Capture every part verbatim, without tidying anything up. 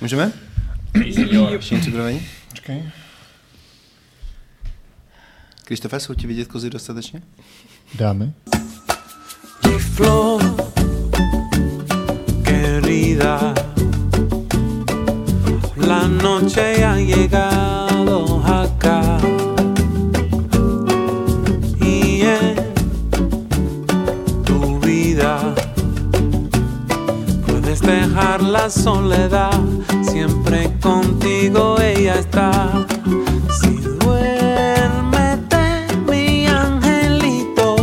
Můžeme? Všichni připraveni? Počkej. Krištofe, jsou ti vidět kozy dostatečně? Dáme. Querida, la noche ha llegado acá y en tu vida puedes dejar la soledad, siempre contigo ella está. Si duérmete, mi angelito,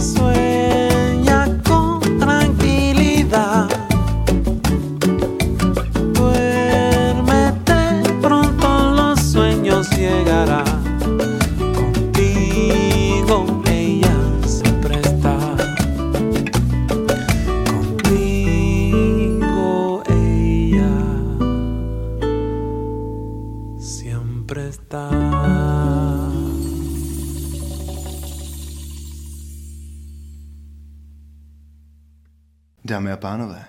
sueña con tranquilidad. Duérmete, pronto los sueños llegarán. Contigo ella siempre está. Contigo ella siempre está. Dámy a pánové,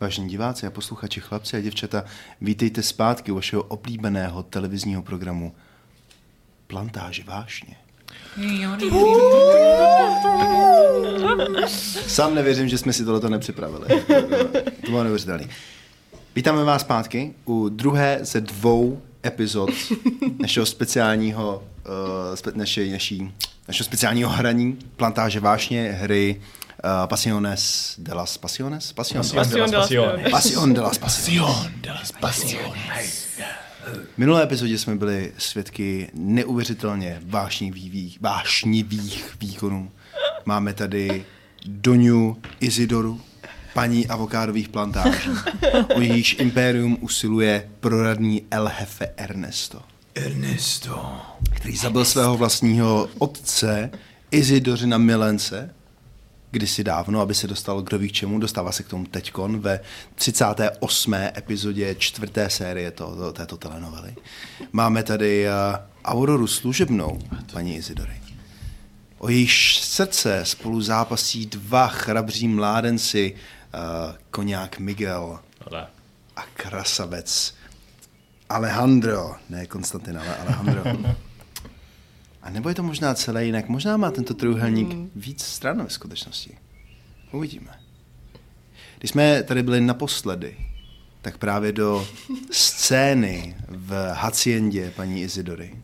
vážení diváci a posluchači, chlapci a děvčata, vítejte zpátky u vašeho oblíbeného televizního programu Plantáže vášně. Sám nevěřím, že jsme si tohleto nepřipravili. To bylo neuvěřitelné. Vítáme vás zpátky u druhé ze dvou epizod našeho speciálního, uh, naši, naší, našeho speciálního hraní Plantáže vášně hry Uh, Pasiones de las Pasiones? Pasiones. Pasión de las Pasiones. Pasión de las Pasiones. Pasiones. V minulé epizodě jsme byli svědky neuvěřitelně vášnivých, vášnivých výkonů. Máme tady Doňu Isidoru, paní avokádových plantáží, o jejíž impérium usiluje proradný El Jefe Ernesto. Ernesto. Který zabil svého vlastního otce Isidořina milence kdysi dávno, aby se dostal kdo ví k čemu, dostává se k tomu teďkon ve třicáté osmé epizodě čtvrté série to, to, této telenovely. Máme tady uh, Auroru služebnou, paní Isidory. O jejíž srdce spolu zápasí dva chrabří mládenci, uh, koňák Miguel a krasavec Alejandro, ne Konstantin, ale Alejandro. A nebo je to možná celé jinak? Možná má tento trojúhelník mm. víc stran ve skutečnosti. Uvidíme. Když jsme tady byli naposledy, tak právě do scény v haciendě paní Isidory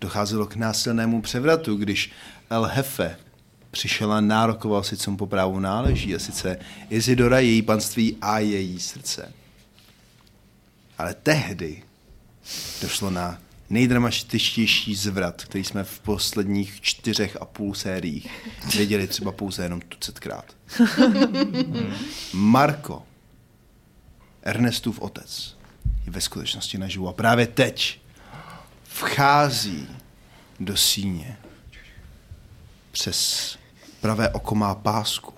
docházelo k násilnému převratu, když El Jefe přišel a nárokoval si, co mu po právu náleží, a sice Isidora, její panství a její srdce. Ale tehdy došlo na nejdramatičtější zvrat, který jsme v posledních čtyřech a půl sériích viděli třeba pouze jenom tucetkrát. Marko, Ernestův otec, je ve skutečnosti naživu a právě teď vchází do síně. Přes pravé oko má pásku.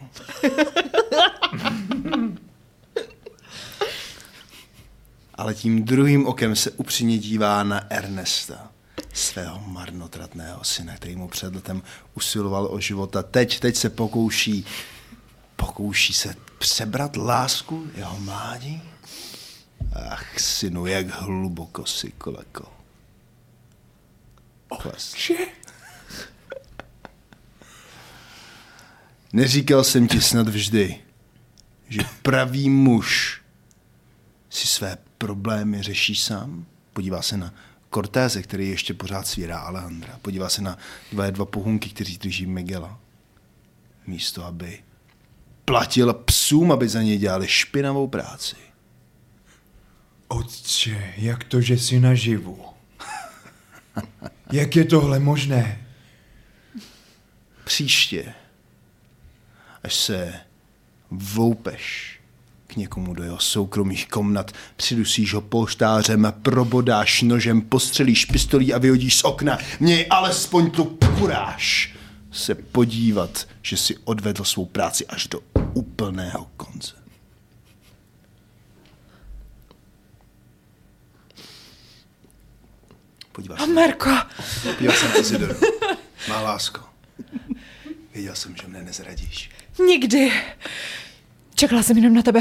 Ale tím druhým okem se upřímně dívá na Ernesta, svého marnotratného syna, který mu před letem usiloval o život. A teď, teď se pokouší, pokouší se přebrat lásku jeho mládí. Ach, synu, jak hluboko si kolekl. Oče? Neříkal jsem ti snad vždy, že pravý muž si své problémy řeší sám. Podívá se na Cortési, který ještě pořád svírá Alejandra. Podívá se na dva dva pohunky, kteří drží Miguela. Místo, aby platil psům, aby za ně dělali špinavou práci. Otče, jak to, že jsi naživu? Jak je tohle možné? Příště, až se voupeš k někomu do jeho soukromých komnat, přidusíš ho polštářem, probodáš nožem, postřelíš pistolí a vyhodíš z okna. Měj alespoň tu kuráž se podívat, že si odvedl svou práci až do úplného konce. Podíváš se. A Marko! Podíváš se na Isidoru. Má lásko. Věděl jsem, že mne nezradíš. Nikdy. Čekala jsem jenom na tebe.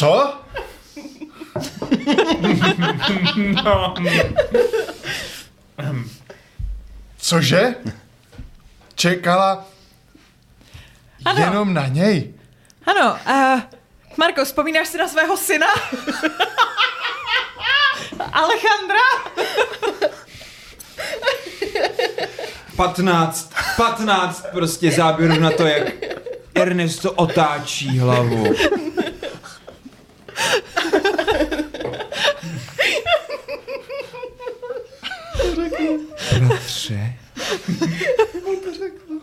Co? No. Cože? Čekala ano. Jenom na něj? Ano. Uh, Marko, vzpomínáš si na svého syna? Alejandra? Patnáct, patnáct prostě záběrů na to, jak Ernesto otáčí hlavu. To řekl. Bratře. On to řekl.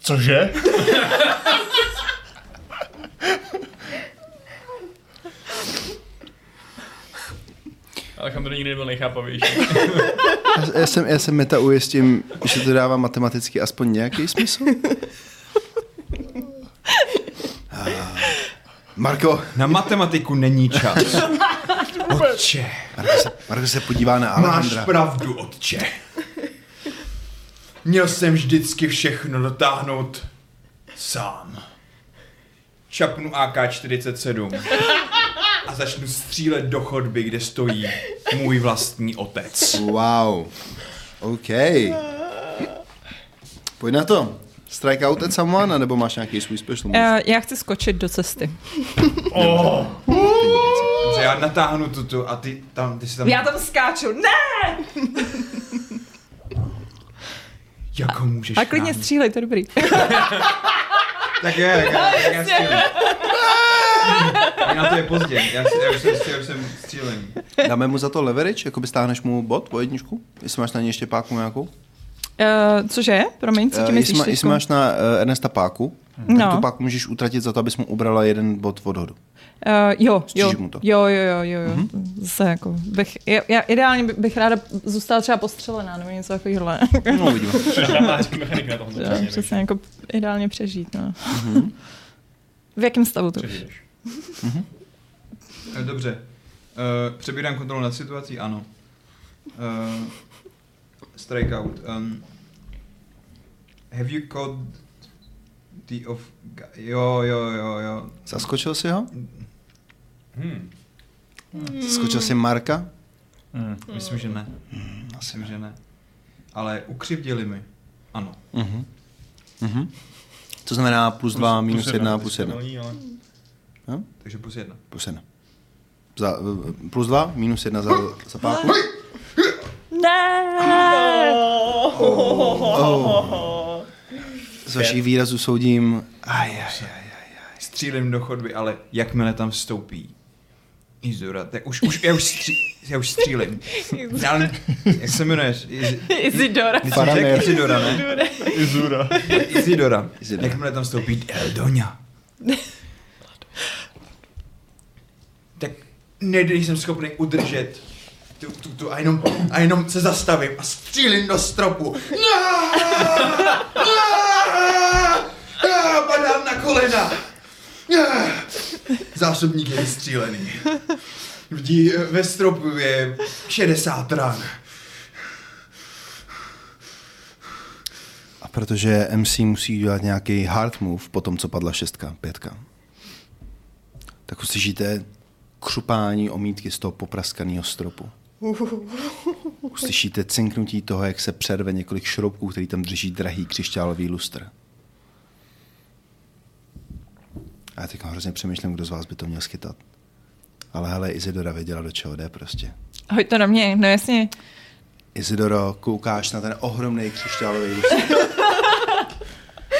Cože? Alejandro nikdy nebyl nejchápavější. Já, já, jsem, já se meta ujistím, že to dává matematicky aspoň nějaký smysl. Ah. Marko, na matematiku není čas. Otče. Marko se, Marko se podívá na Alejandra. Máš pravdu, otče. Měl jsem vždycky všechno dotáhnout sám. Čapnu á ká čtyřicet sedm. A začnu střílet do chodby, kde stojí můj vlastní otec. Wow. OK. Pojď na to. Strike out at someone, nebo máš nějaký svůj special move? Uh, já chci skočit do cesty. Oh. Dobře, já natáhnu tuto a ty tam, ty si tam... Já tam skáču. Ne! Jak ho můžeš chránit? A klidně střílej, to je dobrý. Tak je, tak já, tak já střílím. Na to je pozdě, já, já už jsem, jsem střílím. Dáme mu za to leverage, jakoby stáhneš mu bod po jedničku, jestli máš na něj ještě páku nějakou? Uh, cože? Promiň, co ti uh, myslíš? Jestli, jestli máš na uh, Ernesta páku, hmm. tak no. Tu páku můžeš utratit za to, abys mu ubrala jeden bod v odhodu. Uh, jo, jo, jo, jo, jo, jo, mm-hmm. Zase jako bych, já, já ideálně bych ráda zůstala třeba postřelená, nebo něco takovýhle. No, uvidíme. Přesně, jako ideálně přežít, no. Mm-hmm. V jakém stavu to už? Mm-hmm. Dobře. Uh, přebírám kontrolu nad situací, ano. Uh, strike out. Um, have you caught the off... Jo, jo, jo, jo. Zaskočil jsi ho? Hmm. Zaskočil jsi Marka? Hmm. Myslím, že ne. Hmm, asi myslím, že ne. Ale ukřivděli mi. Ano. Mhm. Mhm. To znamená plus dva, minus jedna, plus jedna. No? Takže plus jedna. Plus jedna. Za, plus dva, minus jedna za, za páku. Ne! Oh. Oh. Oh. Z vašich výrazů soudím. Aj, aj, aj, aj, aj. Střílím do chodby, ale jakmile tam vstoupí Isidora, tak už, už, já, už stří, já už střílim. Ale, jak se jmenuješ? Iz, Isidora. Isidora. Isidora, ne? Isidora. Isidora. Isidora. Jakmile tam vstoupí Eldoňa. Tak nejde, jsem schopný udržet tu, tu, tu a, jenom, a jenom se zastavím a střílím do stropu. Padám na kolena. Zásobník je vystřílený. Ve stropu je šedesát ran. A protože em cé musí dělat nějaký hard move po tom, co padla šestka, pětka. Tak uslyšíte křupání omítky z toho popraskaného stropu. Uslyšíte cinknutí toho, jak se přerve několik šroubků, který tam drží drahý křišťálový lustr. A já teď hrozně přemýšlím, kdo z vás by to měl schytat. Ale hele, Isidora věděla, do čeho jde prostě. Hoď to na mě, no jasně. Isidoro, koukáš na ten ohromný křišťálový lustr.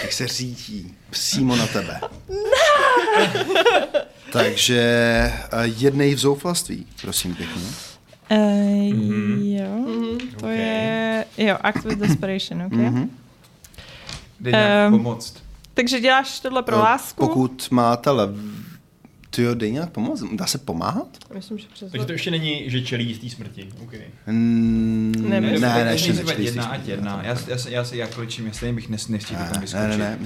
Jak se řítí přímo na tebe. Takže jednej v zoufalství, prosím pěkně. Uh, mm-hmm. Jo, mm-hmm. To okay. Je... Jo, act with desperation, ok? Mm-hmm. Jde nějak um, pomoct. Takže děláš tohle pro lásku? Pokud máte le... Tyjo, dej nějak pomoct? Dá se pomáhat? Myslím, že přes... Takže to ještě není, že čelí jistý smrti, ok. Mm, ne, ne, ne, ještě nečelí jistý smrti. Jedna. Já, já, já se já kličím, jestli bych nechtěl tam vyskočit. Ne, ne, ne,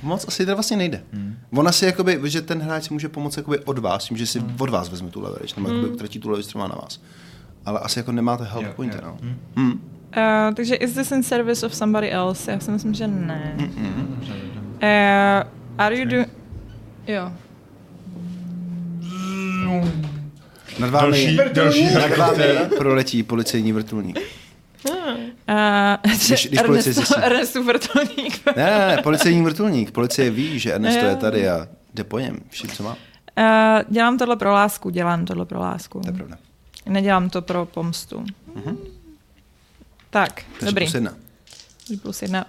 pomoc asi vlastně nejde. Hmm. Ona si jakoby, že ten hráč může pomoct jakoby od vás, tím, že si hmm. od vás vezme tu leverage, nebo jakoby utratí tu leverage, na vás. Ale asi jako nemáte help pointy, no. Hmm. Hmm. Uh, takže is this in service of somebody else? Já si myslím, že ne. Uh, are you doing... Jo. Nad vámi proletí policejní vrtulník. A, když, když Ernesto, Ernesto vrtulník. Ne, ne, ne, policejní vrtulník. Policie ví, že Ernesto je tady a jde po něm. Všim, co má. A, dělám tohle pro lásku, dělám tohle pro lásku. To je pravda. Nedělám to pro pomstu. Mhm. Tak, takže dobrý. Plus jedna. Plus jedna.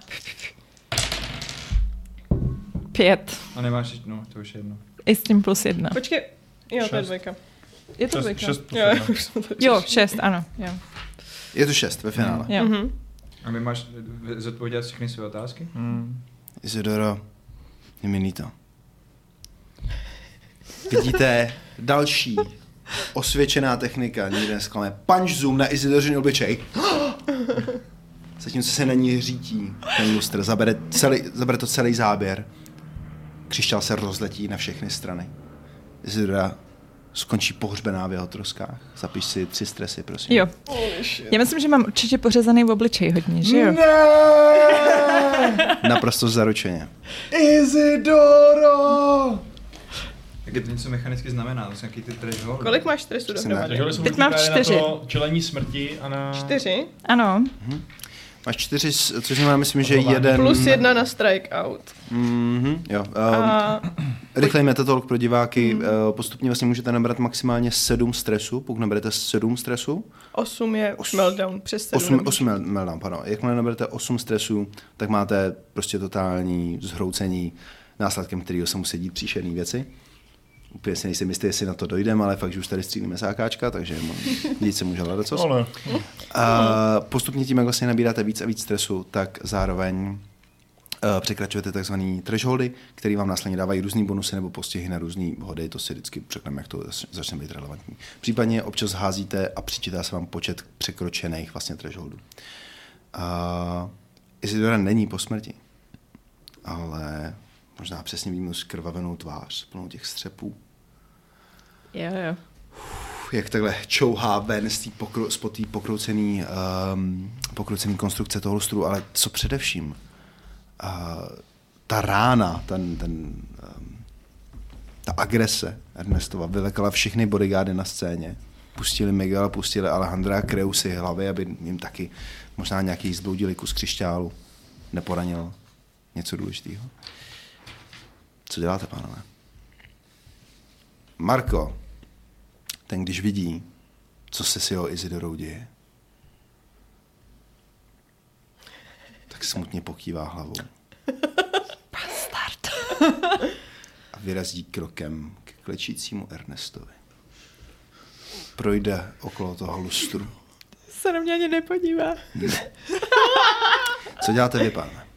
Pět. A nemáš jednu, to už je jedno. I s tím plus jedna. Počkej, jo, to je dvojka. Je to dvojka. Šest, šest plus jo, jedna. Jo, šest, ano. Jo. Je to šest ve finále. Jo. Mm-hmm. A my máš zodpovědět všechny své otázky? Mm. Isidoro, je mi líto. Vidíte další osvědčená technika, nikdy nesklame. Punch zoom na Isidořin obličej. Zatímco se na ní řítí ten lustr. Zabere, celý, zabere to celý záběr. Křišťál se rozletí na všechny strany. Isidora skončí pohřbená v jeho troskách. Zapiš si tři stresy, prosím. Jo. Já myslím, že mám určitě pořezaný v obličej hodně, že jo? Ne! Naprosto zaručeně. Isidoro! Jaké to něco mechanicky znamená? To jsou nějaký ty trežho? Kolik máš trežů dohromady? Teď mám čtyři. Na to čelení smrti a na... Čtyři? Ano. Mhm. Máš čtyři, což znamená, myslím, že jeden... Plus jedna na strikeout. Mm-hmm, jo. A... Rychlejme to tolik pro diváky. Mm-hmm. Postupně vlastně můžete nabrat maximálně sedm stresu, pokud naberete sedm stresu. Osm je Os... meltdown, přes sedm. Osm, osm meltdown, pardon. Jakmile naberete osm stresu, tak máte prostě totální zhroucení, následkem kterého se musí dít příšerný věci. Úplně si nejsem jistý, jestli na to dojdeme, ale fakt, že už tady střílíme sákáčka, takže nic se může hledat cos. A postupně tím, jak vlastně nabíráte víc a víc stresu, tak zároveň překračujete takzvaný thresholdy, který vám následně dávají různý bonusy nebo postihy na různý hody, to si vždycky překneme, jak to začne být relevantní. Případně občas házíte a přičítá se vám počet překročených vlastně thresholdů. A Isidora není po smrti, ale... Možná přesně vidíme zkrvavenou tvář, plnou těch střepů. Jo, jo. Uf, jak takhle čouhá ven z té pokru, pokroucené um, pokroucený konstrukce toho lustru, ale co především? Uh, ta rána, ten, ten, um, ta agrese Ernestova vylekala všechny bodyguardy na scéně. Pustili Miguela, pustili Alejandra a Kreusy hlavy, aby jim taky možná nějaký zbloudili kus křišťálu. Neporanil něco důležitého. Co děláte, pánové? Marko, ten když vidí, co se s jeho Isidorou děje, tak smutně pokývá hlavou. Bastard. A vyrazí krokem k klečícímu Ernestovi. Projde okolo toho lustru. Se na mě ani nepodívá. Co děláte vy, pánové?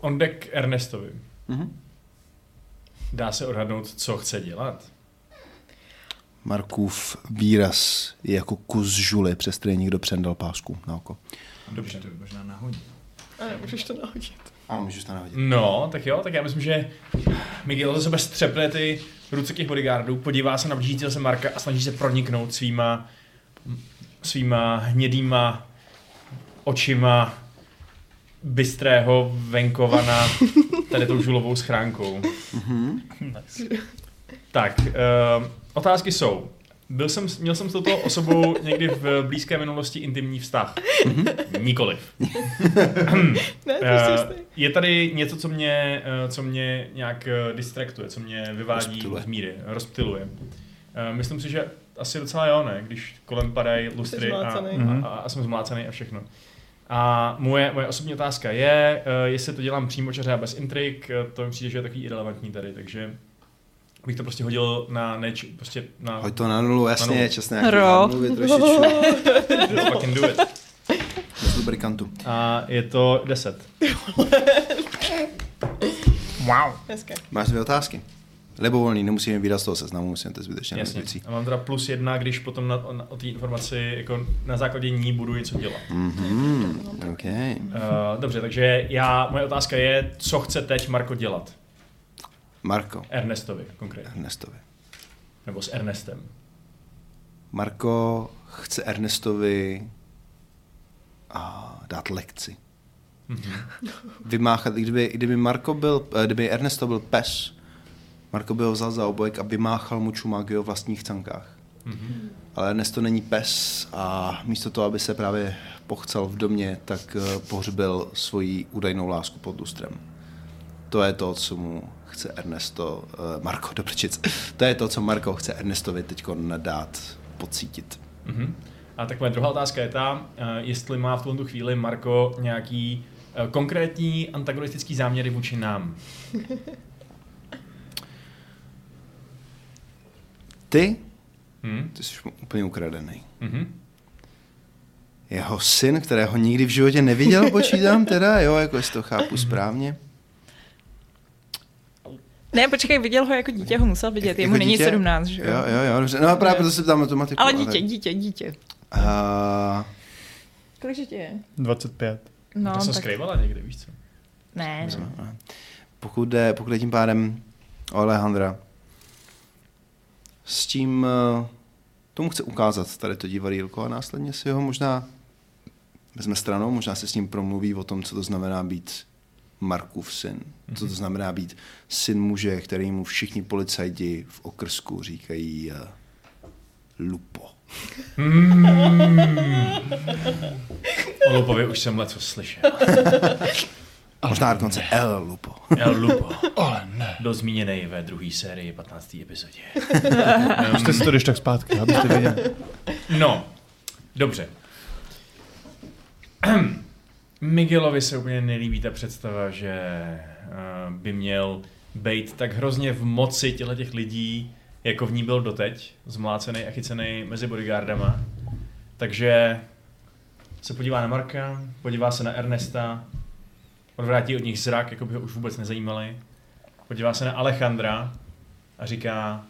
On jde k Ernestovi. Mm-hmm. Dá se odhadnout, co chce dělat? Markův výraz je jako kus žuly, přes který někdo přendal pásku na oko. Dobře, to by možná nahodit. Ale můžeš to nahodit. A můžeš to nahodit. No, tak jo, tak já myslím, že Miguel za sebe střepne ty ruce těch bodyguardů, podívá se na blížícího se Marka a snaží se proniknout svýma, svýma hnědýma očima bystrého venkova na tady tou žulovou schránkou. Mm-hmm. Tak, uh, otázky jsou. Byl jsem, měl jsem s touto osobou někdy v blízké minulosti intimní vztah? Mm-hmm. Nikoliv. Ne, uh, je tady něco, co mě, uh, co mě nějak distraktuje, co mě vyvádí rozptiluje. z míry, rozptiluje. Uh, myslím si, že asi docela jo, ne? Když kolem padají lustry a, a, a, a jsem zmlácený a všechno. A moje, moje osobní otázka je, uh, jestli to dělám přímočaře a bez intrik, to mi přijde, že je takový irelevantní tady, takže bych to prostě hodil na neč, prostě na... Hoď to na nulu, jasně, čas nějaký námluvy trošičku. Fucking do it. Bez lubrikantu. A je to deset. Wow. Hezké. Máš dvě otázky. Libovolný, nemusíme vydat z toho seznamu, musíme to zbytečně nezbytcí. A mám teda plus jedna, když potom na, na, o té informaci jako na základě ní budu něco dělat. Mm-hmm. Okay. Uh, dobře, takže já, moje otázka je, co chce teď Marko dělat? Marko. Ernestovi konkrétně. Ernestovi. Nebo s Ernestem. Marko chce Ernestovi a dát lekci. Mm-hmm. Vymáchat. Kdyby, kdyby, Marko byl, kdyby Ernesto byl pes, Marko by ho vzal za obojek a vymáchal mu čumák v jeho vlastních cankách. Mm-hmm. Ale Ernesto není pes a místo toho, aby se právě pochcel v domě, tak pohřbil svoji údajnou lásku pod lustrem. To je to, co mu chce Ernesto... Uh, Marko, do prčic. To je to, co Marko chce Ernestovi teďko nadát, pocítit. Mm-hmm. A tak moje druhá otázka je ta, jestli má v tuto chvíli Marko nějaký konkrétní antagonistický záměry vůči nám. Ty? Hmm? Ty jsi úplně ukradený. Mm-hmm. Jeho syn, kterého nikdy v životě neviděl, počítám teda, jo, jako jestli to chápu správně. Ne, počkej, viděl ho jako dítě, ho musel vidět, jemu jako není dítě? sedmnáct, že jo? Jo, jo, dobře, no a právě proto se ptám matematiku. Ale dítě, ale... dítě, dítě. A... Kolik dítě je? dvacet pět. No, to jsem tak... skrývala někde, víš co? Ne, ne. ne. Pokud jde, pokud jde tím pádem o Alejandra, s tím tomu chce ukázat tady to divadýlko a následně si ho možná vezme stranou, možná se s ním promluví o tom, co to znamená být Markův syn. Co to znamená být syn muže, který mu všichni policajti v okrsku říkají uh, Lupo. Mm. O Lupovi už jsem leco slyšel. Možná dokonce El Lupo. El Lupo. Ale ne. Dozmíněnej ve druhé sérii patnácté epizodě. Už jste si to jdeš tak zpátky, abyste věděli. No, dobře. Miguelovi se úplně nelíbí ta představa, že uh, by měl být tak hrozně v moci těchto těch lidí, jako v ní byl doteď, zmlácený a chycený mezi bodyguardama. Takže se podívá na Marka, podívá se na Ernesta, odvrátí od nich zrak, jako by ho už vůbec nezajímali, podívá se na Alejandra a říká: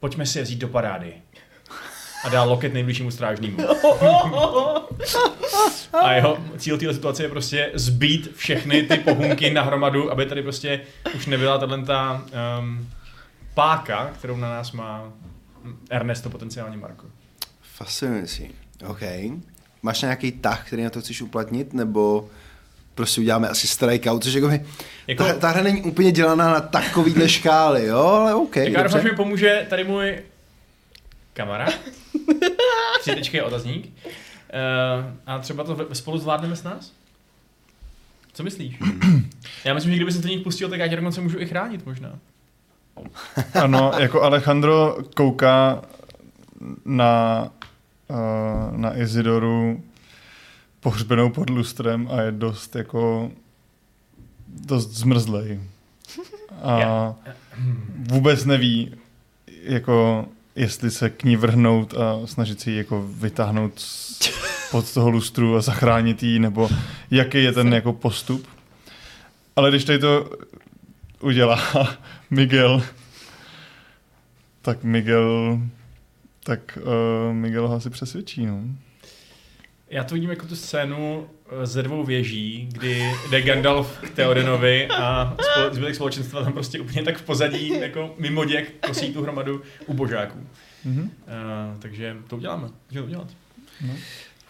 pojďme si je vzít do parády. A dá loket nejbližšímu strážnímu. A jeho cíl této situace je prostě zbít všechny ty pohunky na hromadu, aby tady prostě už nebyla tato um, páka, kterou na nás má Ernesto, potenciálně Marko. Fascinující. OK. Máš nějaký tah, který na to chceš uplatnit, nebo prostě uděláme asi strikeout, což jako by... Jako... Ta, ta hra není úplně dělaná na takovýhle škály, jo, ale OK. Tak já doufám, že mi pomůže tady můj kamarád. Přítečka je otazník. Uh, a třeba to v, spolu zvládneme s nás? Co myslíš? Já myslím, že kdyby se to někdo pustil, tak já tě dokonce můžu i chránit možná. Ano, jako Alejandro kouká na, uh, na Isidoru pohřbenou pod lustrem a je dost jako dost zmrzlej. A vůbec neví, jako jestli se k ní vrhnout a snažit si ji jako vytáhnout pod toho lustru a zachránit ji, nebo jaký je ten jako postup. Ale když tady to udělá Miguel, tak Miguel, tak uh, Miguel ho asi přesvědčí. No. Já to vidím jako tu scénu ze dvou věží, kdy jde Gandalf k Theodenovi a zbytek společenstva tam prostě úplně tak v pozadí, jako mimo děk, kosí tu hromadu ubožáků. Mm-hmm. Uh, takže to uděláme. Můžeme to udělat. No.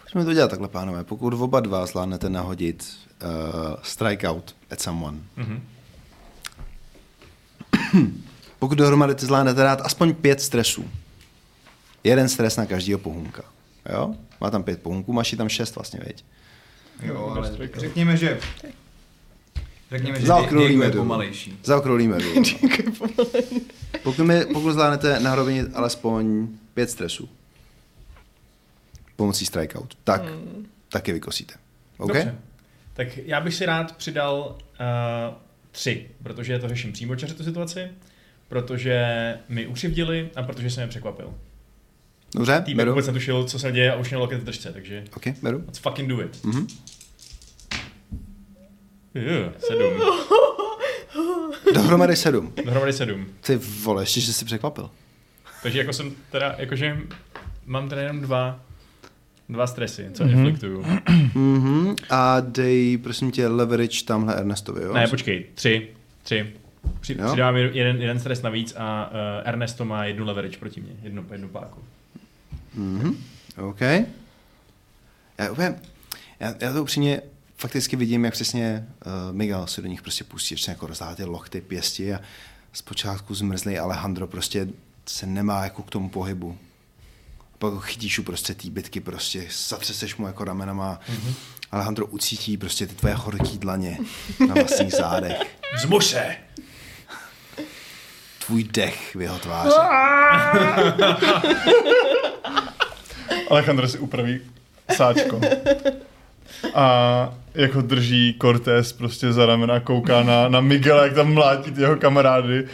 Můžeme to udělat takhle, pánové. Pokud oba dva zvládnete nahodit uh, strikeout at someone. Mm-hmm. Pokud dohromady ty zvládnete dát aspoň pět stresů. Jeden stres na každého pohunka. Jo? Má tam pět pohunků, máš tam šest vlastně, věď? Jo, ale řekněme, že... Řekněme, že Diego je pomalejší. Zaokroulíme dům. Pokud, mi, pokud zvládnete nahrobinit alespoň pět stresů pomocí strikeout, tak hmm. taky vykosíte. OK? Dobře. Tak já bych si rád přidal uh, tři, protože to řeším přímočaře tu situaci, protože mi ukřivdili a protože jsem je překvapil. Dobře, Týbě beru. Týbě vůbec netušil, co se děje a už měl loket v držce, takže... Ok, beru. Let's fucking do it. Mhm. Jo, sedm. Dohromady sedm. Dohromady sedm. Ty vole, ještě, že jsi překvapil. Takže jako jsem teda, jakože mám teda jenom dva, dva stresy, co mm-hmm. reflektuju. Mm-hmm. A dej, prosím tě, leverage tamhle Ernestovi, jo? Ne, počkej, tři, tři. Při, přidávám jeden, jeden stres navíc a uh, Ernesto má jednu leverage proti mně, jednu, jednu páku. Mhm, OK. Já, úplně, Já, já to upřímně fakticky vidím, jak přesně uh, Miguel se do nich prostě pustí, že jako rozdává ty lokty, pěsti a zpočátku zmrzlý Alejandro prostě se nemá jako k tomu pohybu. Pak chytíš prostě ty bitky, prostě zatřeseš mu jako ramenama. Mm-hmm. Alejandro ucítí prostě ty tvoje horký dlaně na vlastních zádech. Vzmuše! Tvůj dech v jeho tváři. Alejandro si upraví sáčko. A jako drží Cortés prostě za ramena, kouká na, na Miguela, jak tam mlátí ty jeho kamarády.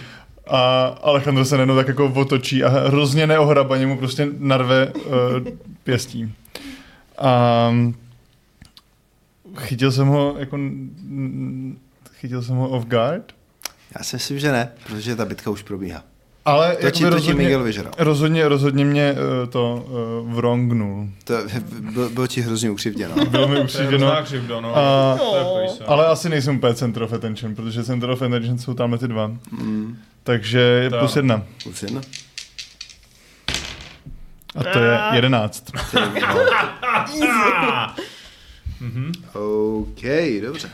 A Alejandro se najednou tak jako otočí a hrozně neohrabaně mu prostě narve uh, pěstí. A chytil jsem ho jako... Chytil jsem ho off guard? Já si myslím, že ne, protože ta bitka už probíhá. Ale to ti rozhodně, Miguel vyžral. Rozhodně, rozhodně mě uh, to uh, wrongnul. To bylo, bylo ti hrozně ukřivděno. Bylo mi ukřivděno. No. A, ale asi nejsem úplně center of attention, protože center of attention jsou tamhle ty dva. Mm. Takže to. plus jedna. Plus jedna. A to je jedenáct. Mm-hmm. OK, dobře.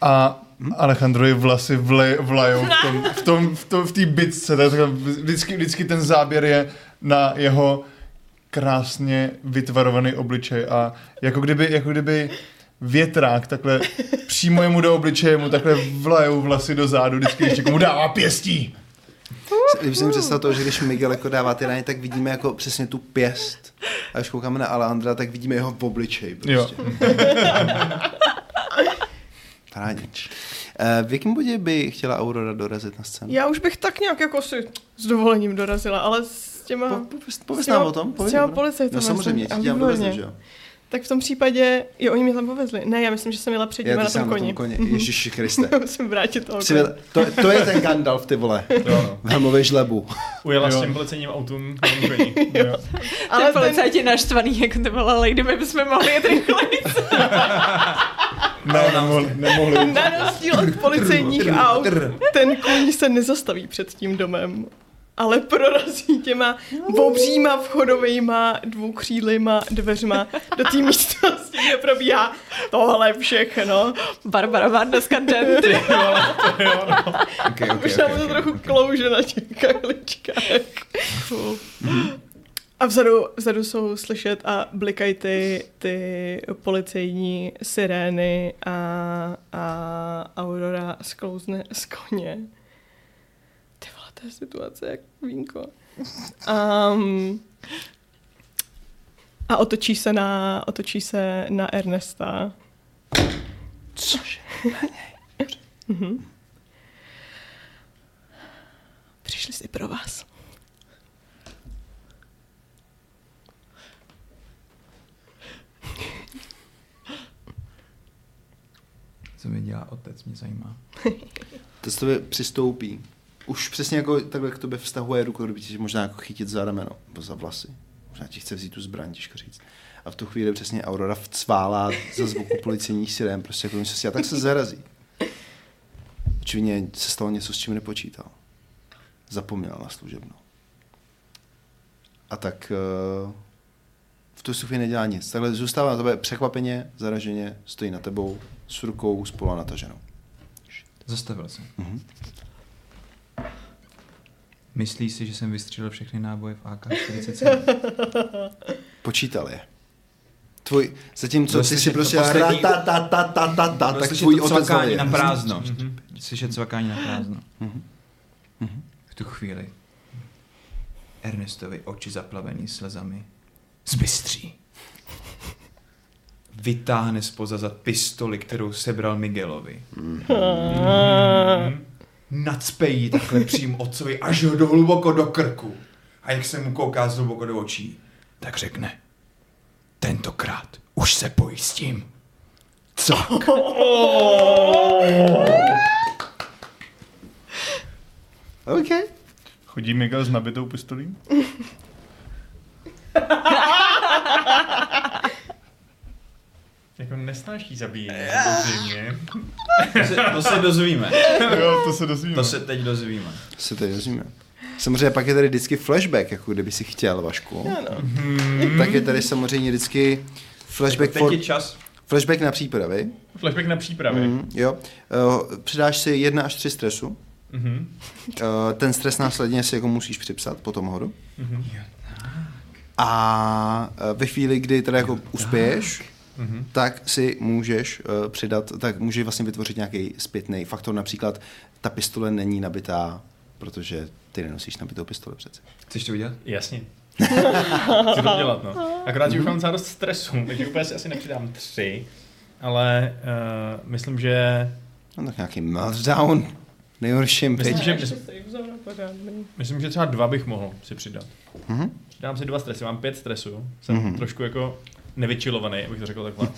A Alejandrovi vlasy vle, vlajou v tom, v tom, v tom, v té bitce. Vždycky, vždycky ten záběr je na jeho krásně vytvarovaný obličej a jako kdyby, jako kdyby větrák takhle přímo jemu do obličeje, mu takhle vlajou vlasy do zádu, vždycky ještě komu dává pěstí. Kdyby jsem představil toho, že když Miguel jako dává ty rány, tak vidíme jako přesně tu pěst. A když koukáme na Alejandra, tak vidíme jeho v obličeji prostě. Rádič. V jakém bodě by chtěla Aurora dorazit na scénu? Já už bych tak nějak jako si s dovolením dorazila, ale s těma... Po, pověz, pověz s těma, nám o tom. Pověz, s těma policajtama. No samozřejmě, ti dělám dovezli, že jo? Tak v tom případě, jo, oni mě tam povezli. Ne, já myslím, že jsem jela před nimi na tom koni. koni. Mm-hmm. Ježiši Kriste. Musím vrátit toho koně. To, to je ten Gandalf, ty vole. Velmovej žlebu. Ujela jo. S těm pleceným autům na tom koni. Ale policajti naštvaný, jako to byla lady, my bychom mohli jet rychleji. Ne, nemohli, nemohli. Na rozdíl od policejních aut, ten kůň se nezastaví před tím domem, ale prorazí těma obříma vchodovejma dvoukřídlejma dveřma do té místnosti, kde probíhá tohle všechno. Barbara má dneska dentry. okay, okay, Už nám okay, to okay, trochu okay. klouže na těch kahličkách. Cool. A vzadu, vzadu jsou slyšet a blikají ty, ty policejní sirény a, a Aurora sklouzne z koně. Ty vole, to je situace jak vínko. Um, a otočí se na, otočí se na Ernesta. Cože? Mhm. Přišli si pro vás. Co mi dělá otec, mě zajímá. To se tobě přistoupí. Už přesně jako takhle k tobě vztahuje ruku, kdyby ti možná jako chytit za rameno, nebo za vlasy. Možná ti chce vzít tu zbraň, těžko říct. A v tu chvíli přesně Aurora vcválá za zvuku policejních sirén, prostě jako něco si a tak se zarazí. Očividně se stalo něco, s čím nepočítal. Zapomněl na služebnou. A tak v tu chvíli nedělá nic. Takhle zůstává na tebe překvapeně, zaraženě, stojí na tebou. S rukou spolu nataženou. Zastavil jsem. Mm-hmm. Myslíš si, že jsem vystřelil všechny náboje v A K čtyřicet sedm? Počítal je. Tvoj, zatímco no ty si prostě poslední... ta, ta, ta, ta, ta, ta, tak tvůj otec je. Na prázdno. Mm-hmm. Slyšet cvakání na prázdno. Mm-hmm. Mm-hmm. V tu chvíli Ernestovi oči zaplavený slezami zbystří. Vytáhne spoza zad pistoli, kterou sebral Miguelovi. Mm. Nacpejí takhle přímo otcovi až ho do hluboko do krku. A jak se mu kouká z hluboko do očí, tak řekne: tentokrát už se pojistím. Cak. Okay. Chodí Miguel s nabitou pistolí? Jako nesnáší zabíjení, samozřejmě. To se, to se dozvíme. Jo, to se dozvíme. To se teď dozvíme. To se teď dozvíme. Samozřejmě pak je tady vždycky flashback, jako kdyby si chtěl, Vašku. No, no. Hmm. Tak je tady samozřejmě vždycky flashback. Tak teď for... je čas. Flashback na přípravy. Flashback na přípravy. Mm, jo. Uh, přidáš si jedna až tři stresu. Mm-hmm. Uh, ten stres následně si jako musíš připsat po tom hodu. Mm-hmm. A ve chvíli, kdy teda jako uspěješ, mm-hmm. tak si můžeš uh, přidat, tak můžeš vlastně vytvořit nějaký zpětný faktor. Například ta pistole není nabitá, protože ty nenosíš nabitou pistole přece. Chceš to udělat? Jasně. Chci to dělat, no. Akorát, že už mám zároveň stresu, takže úplně si asi nepřidám tři, ale uh, myslím, že... No tak nějaký meltdown, nejhorším pět. Myslím, že... myslím, že třeba dva bych mohl si přidat. Mm-hmm. Přidám si dva stresy, mám pět stresů, jsem mm-hmm. trošku jako nevyčilovaný, abych to řekl takhle.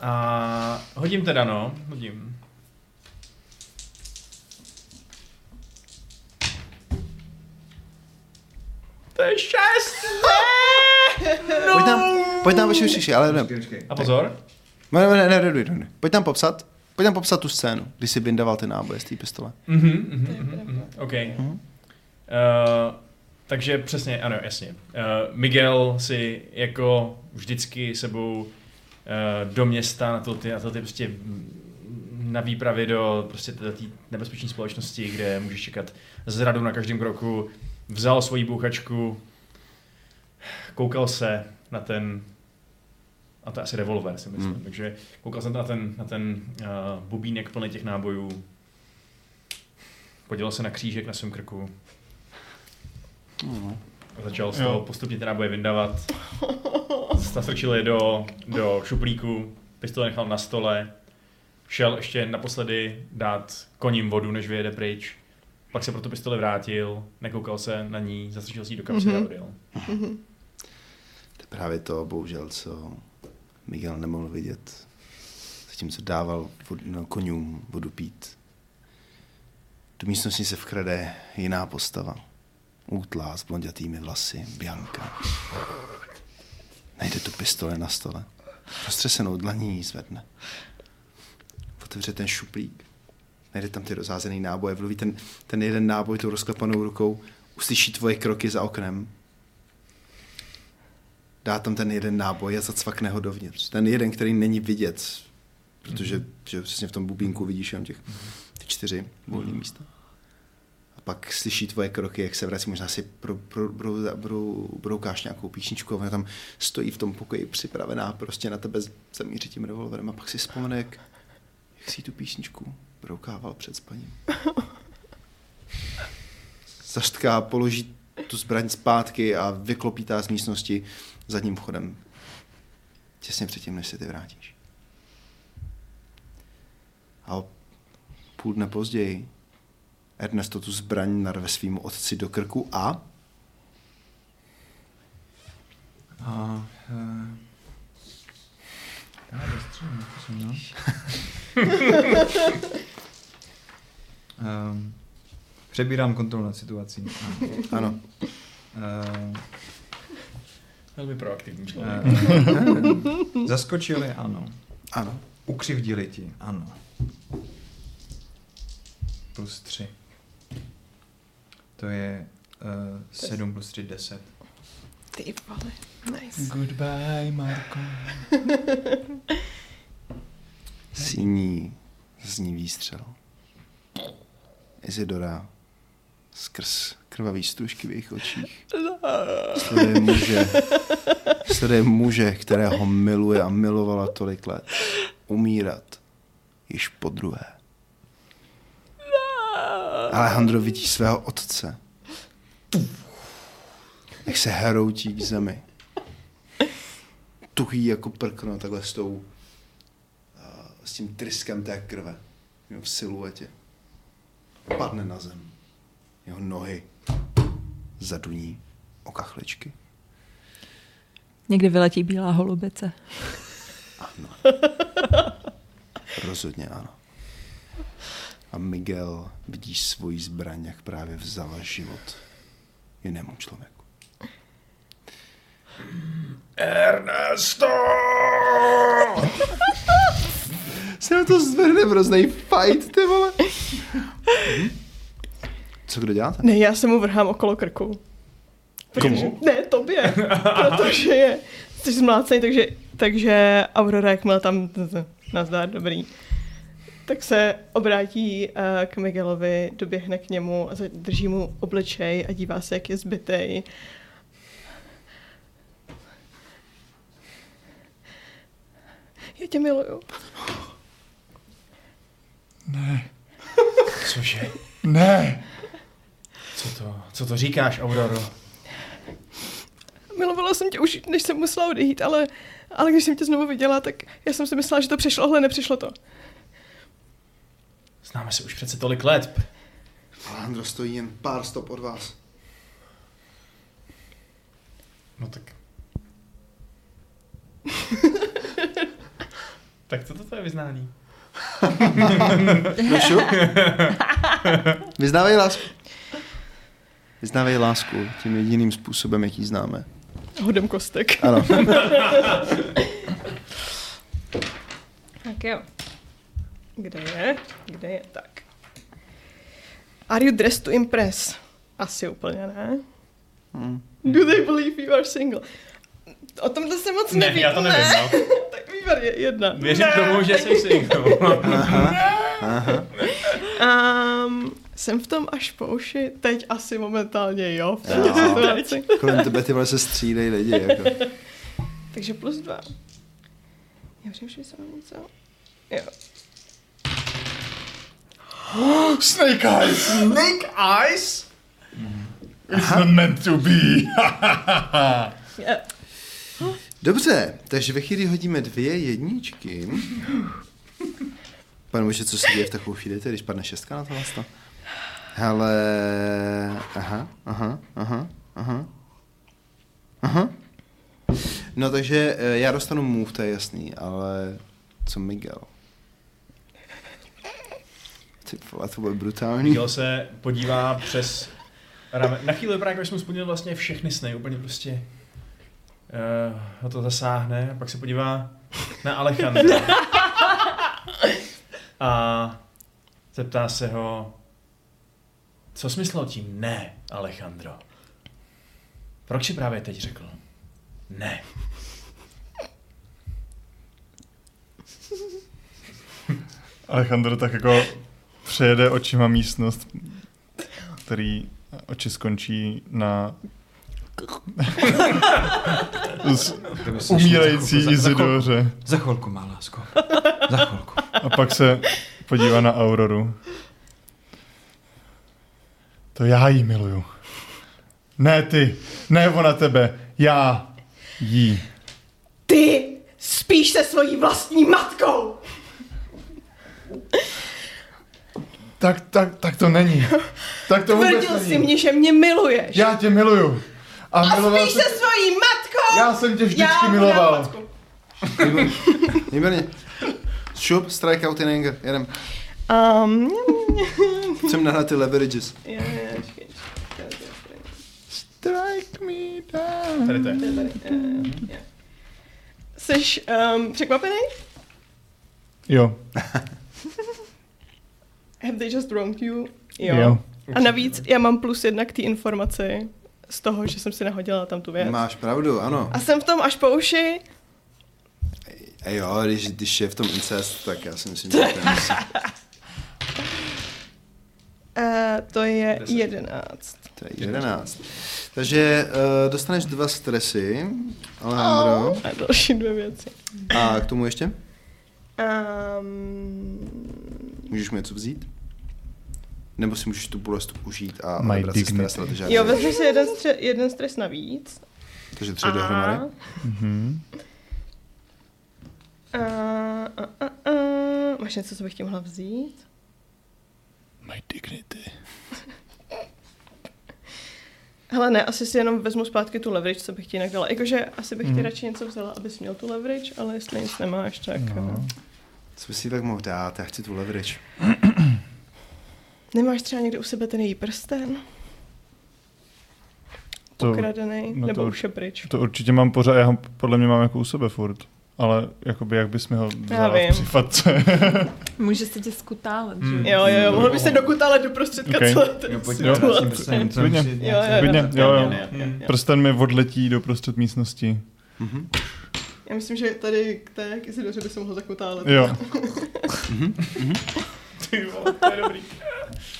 A hodím teda, no, hodím. To je šest! No. Pojď tam, pojď tam, počkej, počkej, ale ne. A pozor. Ne, ne, ne, ne, ne. Pojď tam popsat, pojď tam popsat tu scénu, kdy si bindaval ty náboje z té pistole. Mhm, mhm, mhm, ok. Uh-huh. Uh, takže přesně, ano, jasně. Uh, Miguel si jako vždycky sebou uh, do města na to ty, na to ty prostě na výpravy do prostě té nebezpečné společnosti, kde můžeš čekat zradu na každém kroku. Vzal svoji bouchačku, koukal se na ten, a to je asi revolver, si myslím, hmm. takže koukal jsem na ten, na ten uh, bubínek plný těch nábojů, podělal se na křížek na svém krku hmm. a začal z toho postupně ty náboje vyndávat, zastrčil je do, do šuplíku, pistole nechal na stole, šel ještě naposledy dát koním vodu, než vyjede pryč. Pak se pro tu pistole vrátil, nekoukal se na ní, zastrčil si ji do kapsy mm-hmm. a odjel. Mm-hmm. To je právě to, bohužel, co Miguel nemohl vidět. Zatímco dával vod, no, koňům vodu pít. Do místnosti se vkrade jiná postava. Útlá s blondětými vlasy, Bianca. Najde tu pistole na stole. Roztřesenou dlaní ji zvedne. Otevře ten šuplík. Najde tam ty rozházený náboje, vloví ten, ten jeden náboj tou rozklepanou rukou, uslyší tvoje kroky za oknem, dá tam ten jeden náboj a zacvakne ho dovnitř. Ten jeden, který není vidět, protože mm-hmm. přesně v tom bubínku vidíš jen těch ty čtyři volné mm-hmm. místa. A pak slyší tvoje kroky, jak se vrací, možná si brou, brou, brou, brou, broukáš nějakou píšničku a ona tam stojí v tom pokoji připravená prostě na tebe zamířit tím revolverem a pak si vzpomene, jak, jak si tu píšničku broukával před spaním. Zaštká, položí tu zbraň zpátky a vyklopítá z místnosti zadním vchodem. Těsně předtím, než se ty vrátíš. A o půl dne později Ernesto tu zbraň narve svýmu otci do krku a... A... Uh... Já dostřím, jako jsem měl. um, přebírám kontrolu nad situací. Ano. Uh, Velmi proaktivní člověk. Uh, zaskočili, ano. Ano. Ukřivdili ti, ano. Plus tři. To je uh, sedm plus tři, deset. Ty vole, nice. Goodbye, Marko. Síní zní výstřel. Isidora skrz krvavý stružky v jejich očích sleduje muže, sleduje muže, kterého miluje a milovala tolik let, umírat již podruhé. Alejandro vidí svého otce, jak se heroutí k zemi. Tuhý jako prkno, takhle s tou, s tím tryskem té krve. Jeho v siluetě. Padne na zem. Jeho nohy zaduní o kachličky. Někdy vyletí bílá holubice. Ano. Rozhodně ano. A Miguel vidí svoji zbraň, jak právě vzala život jinému člověku. Ernesto! Se na to zvrhne hroznej fight, ty vole. Co kdo děláte? Ne, já se mu vrhám okolo krku. Protože, komu? Ne, tobě. Protože je, jsi zmlácený, takže Takže Aurora, jakmile tam nazdar, dobrý, tak se obrátí k Miguelovi, doběhne k němu, drží mu obličej a dívá se, jak je zbytej. Já tě miluju. Ne. Cože? Ne. Co to, co to říkáš, Auroro? Milovala jsem tě už, než jsem musela odejít, ale, ale když jsem tě znovu viděla, tak já jsem si myslela, že to přišlo, ale nepřišlo to. Známe se už přece tolik let. Alejandro stojí jen pár stop od vás. No tak. Tak co to je vyznání? Nošu? Vyznávej lásku. Vyznávej lásku tím jediným způsobem, jaký známe. Hodem kostek. Ano. Tak jo. Kde je? Kde je? Tak. Are you dressed to impress? Asi úplně ne. Hmm. Do they believe you are single? O tomhle se moc nevím. Ne, já to nevím. Ne? No. Tak výborně, jedna. Věřím tomu, že jsi single. Aha. Aha. Um, jsem v tom až po uši. Teď asi momentálně jo. Kolem tebe ty vole se střídej lidi. Jako. Takže plus dva. Já přemýšlím, že jsem něco. Jo. Oh, snake eyes! Snake eyes? It's not meant to be. Dobře, takže ve chvíli hodíme dvě jedničky. Pane bože, co se děje v takovou chvíli, když padne šestka na to vlastně? Hele, aha, aha, aha, aha, aha. No takže já dostanu move, to je jasný, ale co Miguel? Ty vole, to bude brutální. Miguel se podívá přes ramen. Na chvíli vypadá, když jsme splnili vlastně všechny sny, úplně prostě uh, ho to zasáhne, pak se podívá na Alejandra. A zeptá se ho, co smyslel tím ne, Alejandro? Proč si právě teď řekl ne? Alejandro tak jako přejede očima místnost, který oči skončí na umírající Isidoře. Za chvilku, má lásko. Za chvilku. A pak se podívá na Auroru. To já jí miluju. Ne ty, ne ona tebe, já jí. Ty spíš se svojí vlastní matkou. Tak, tak, tak to není. Tak to vůbec není. Tvrdil jsi mě, že mě miluješ. Já tě miluju. A, a spíš se svojí matkou. Já jsem tě vždycky já miloval. Výborně. Šup, strike out in anger. Jedem. Um, Chcem nahrát ty leverages. Já, já, čekaj. Strike me down. Tady to je. Tady, uh, yeah. Jseš um, překvapený? Jo. Have they just wronged you? Jo. jo. A navíc já mám plus jedna k té informaci z toho, že jsem si nahodila tam tu věc. Máš pravdu, ano. A jsem v tom až po uši. A jo, když, když je v tom incest, tak já si myslím, že to musí. Uh, to je jedenáct. To je jedenáct. Takže uh, dostaneš dva stresy, Alejandro. Oh. A další dvě věci. A k tomu ještě? Um... Můžeš mi něco vzít? Nebo si můžeš tu bolest užít a odbrat si stres? Jo, vezmi si jeden, stře- jeden stres navíc. Takže tři a... dohromady. Mm-hmm. A, a, a, a. Máš něco, co bych ti mohla vzít? My dignity. Hele ne, asi si jenom vezmu zpátky tu leverage, co bych ti jinak dala. Jakože asi bych mm. ti radši něco vzala, abys měl tu leverage, ale jestli nic nemáš, tak... No. Co bys si tak mohl dát? Já chci tu leverage. Nemáš třeba někde u sebe ten její prsten? Ukradený? No nebo to, už je pryč? To určitě mám pořád, já ho podle mě mám jako u sebe furt. Ale jakoby, jak bys mi ho vzala v případce? Může se tě skutálet, že? Mm. Jo, jo, jo, mohl by se dokutálet do prostředka okay. celé té no, situace. Jo, jo, jo, prsten mi odletí do prostřed místnosti. Mm-hmm. Já myslím, že tady k té Isidoře by se mohl zakutálet. Jo. mm-hmm. Mm-hmm. Ty vole, to je dobrý.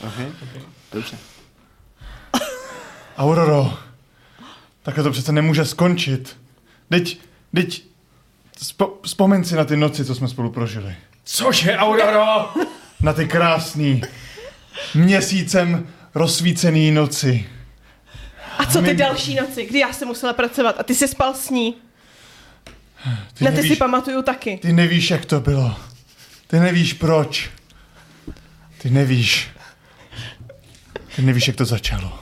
Okay. Okay. Dobře. Auroro, takhle to přece nemůže skončit. Deď, deď, spo, vzpomeň si na ty noci, co jsme spolu prožili. Cože, Auroro? Na ty krásný, měsícem rozsvícený noci. A co ty My... další noci, kdy já jsem musela pracovat a ty jsi spal s ní? Ty na ty nevíš, si pamatuju taky. Ty nevíš, jak to bylo. Ty nevíš, proč. Ty nevíš. Ty nevíš, jak to začalo.